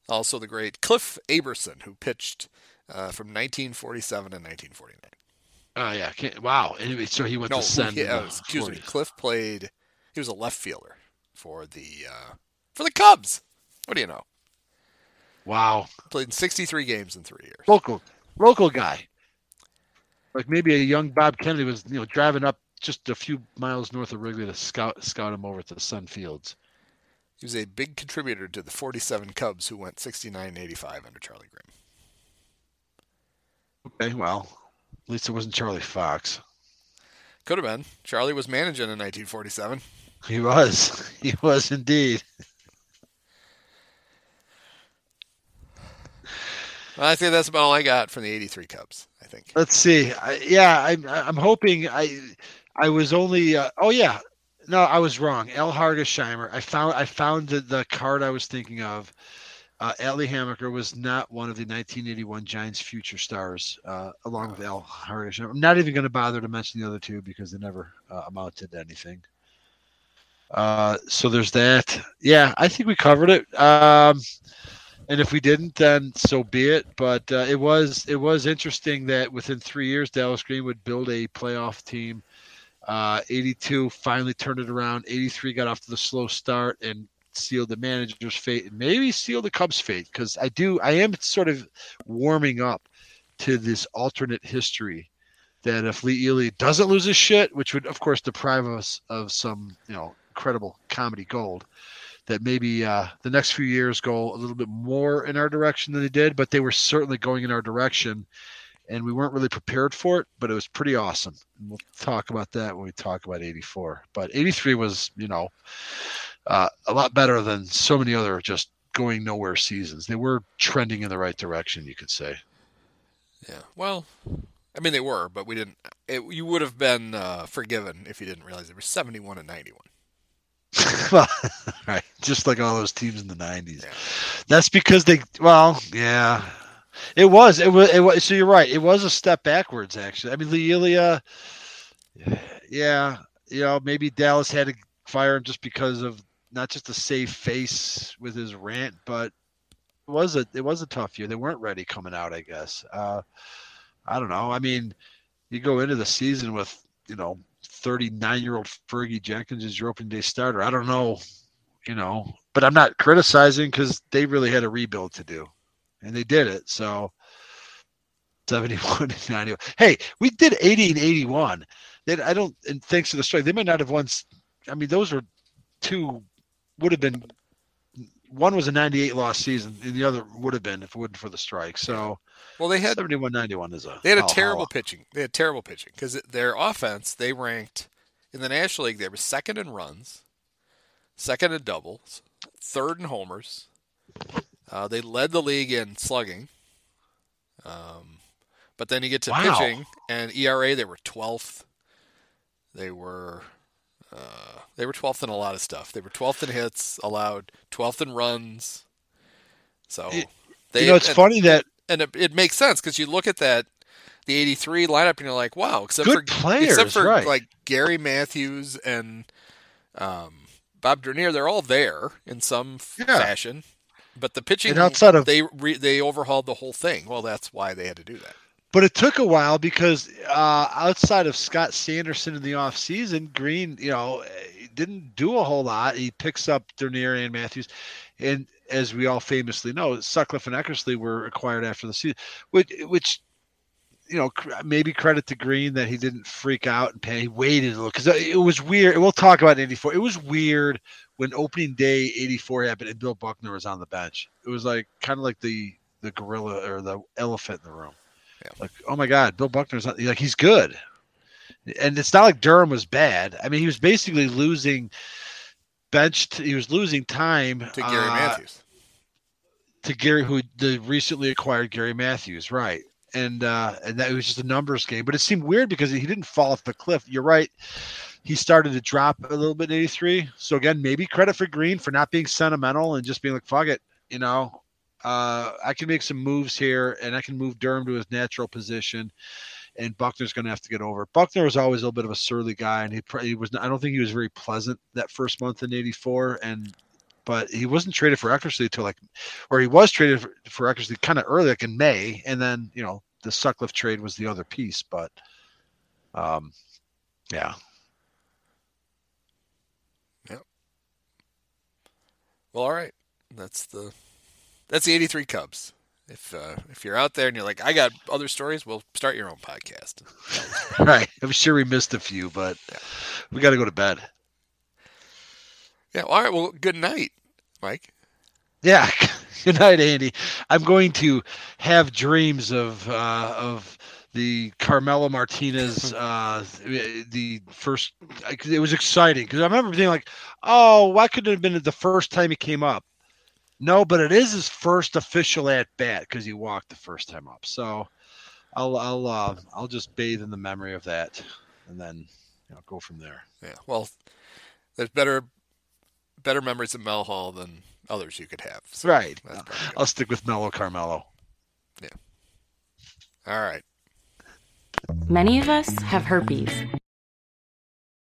Also the great Cliff Aberson, who pitched from 1947 to 1949. Oh, yeah. Wow. Anyway, so he went to Senn. Yeah, excuse me. Cliff played. He was a left fielder for the Cubs. What do you know? Wow. Played in 63 games in 3 years. Local guy. Like maybe a young Bob Kennedy was, driving up just a few miles north of Wrigley to scout him over to the Senn Fields. He was a big contributor to the 47 Cubs, who went 69-85 under Charlie Grimm. Okay, well, at least it wasn't Charlie Fox. Could have been. Charlie was managing in 1947. He was. He was indeed. Well, I think that's about all I got from the 83 Cubs, I think. Let's see. I'm hoping I was only oh yeah. No, I was wrong. Al Hargesheimer. I found the card I was thinking of. Atlee Hammaker was not one of the 1981 Giants future stars, along with Al Hargesheimer. I'm not even going to bother to mention the other two because they never amounted to anything. So there's that. Yeah, I think we covered it. And if we didn't, then so be it. But it was interesting that within 3 years, Dallas Green would build a playoff team. 82 finally turned it around. 83 got off to the slow start and sealed the manager's fate, and maybe sealed the Cubs' fate, because I am sort of warming up to this alternate history that if Lee Elia doesn't lose his shit, which would of course deprive us of some incredible comedy gold, that maybe the next few years go a little bit more in our direction than they did, but they were certainly going in our direction, and we weren't really prepared for it, but it was pretty awesome. And we'll talk about that when we talk about 84. But 83 was, a lot better than so many other just going nowhere seasons. They were trending in the right direction, you could say. Yeah. Well, I mean, they were, but we didn't. You would have been forgiven if you didn't realize they were 71 and 91. Well, right, just like all those teams in the 90s. Yeah. That's because it was. So you're right. It was a step backwards, actually. I mean, Lee Elia, maybe Dallas had to fire him just because of not just a safe face with his rant, but it was a tough year. They weren't ready coming out, I guess. I don't know. I mean, you go into the season with 39-year-old Fergie Jenkins is your opening day starter. I don't know, but I'm not criticizing because they really had a rebuild to do, and they did it. So 71 and 91. Hey, we did 80 and 81. And thanks to the strike, they might not have won. I mean, those were two would have been. One was a 98 loss season, and the other would have been if it wasn't for the strike. So, well, they had 71-91 is a. They had a terrible pitching. They had terrible pitching because their offense, they ranked in the National League. They were second in runs, second in doubles, third in homers. They led the league in slugging. But then you get to pitching and ERA. They were 12th. They were 12th in a lot of stuff. They were 12th in hits allowed, 12th in runs. So they. Funny that, and it makes sense because you look at that, the 83 lineup, and you're like, wow, except for like Gary Matthews and Bob Dernier, they're all there in some fashion. But the pitching, and outside of they overhauled the whole thing. Well, that's why they had to do that. But it took a while because outside of Scott Sanderson in the offseason, Green, didn't do a whole lot. He picks up Dernier and Matthews. And as we all famously know, Sutcliffe and Eckersley were acquired after the season, which you know, maybe credit to Green that he didn't freak out and panic. He waited a little because it was weird. We'll talk about 84. It was weird when opening day 84 happened and Bill Buckner was on the bench. It was like kind of like the gorilla or the elephant in the room. Yeah. Like, oh my God, Bill Buckner's not, like, he's good. And it's not like Durham was bad. I mean, he was basically losing bench. He was losing time to Gary Matthews. To Gary, who the recently acquired Gary Matthews, right? And that was just a numbers game. But it seemed weird because he didn't fall off the cliff. You're right. He started to drop a little bit in 83. So again, maybe credit for Green for not being sentimental and just being like, fuck it, you know. I can make some moves here, and I can move Durham to his natural position. And Buckner's going to have to get over it. Buckner was always a little bit of a surly guy, and he was. I don't think he was very pleasant that first month in '84. But he wasn't traded for Eckersley till he was traded for Eckersley kind of early, like in May, and then you know the Sutcliffe trade was the other piece. But, yeah. Well, all right. That's the '83 Cubs. If you're out there and you're like, I got other stories, well, start your own podcast. Right. I'm sure we missed a few, but we got to go to bed. Yeah. All right. Well, good night, Mike. Yeah. Good night, Andy. I'm going to have dreams of the Carmelo Martinez, the first, it was exciting. Cause I remember being like, oh, why couldn't it have been the first time he came up? No, but it is his first official at bat because he walked the first time up. So I'll just bathe in the memory of that, and then go from there. Yeah. Well, there's better memories of Mel Hall than others you could have. So right. I'll stick with Melo Carmelo. Yeah. All right. Many of us have herpes.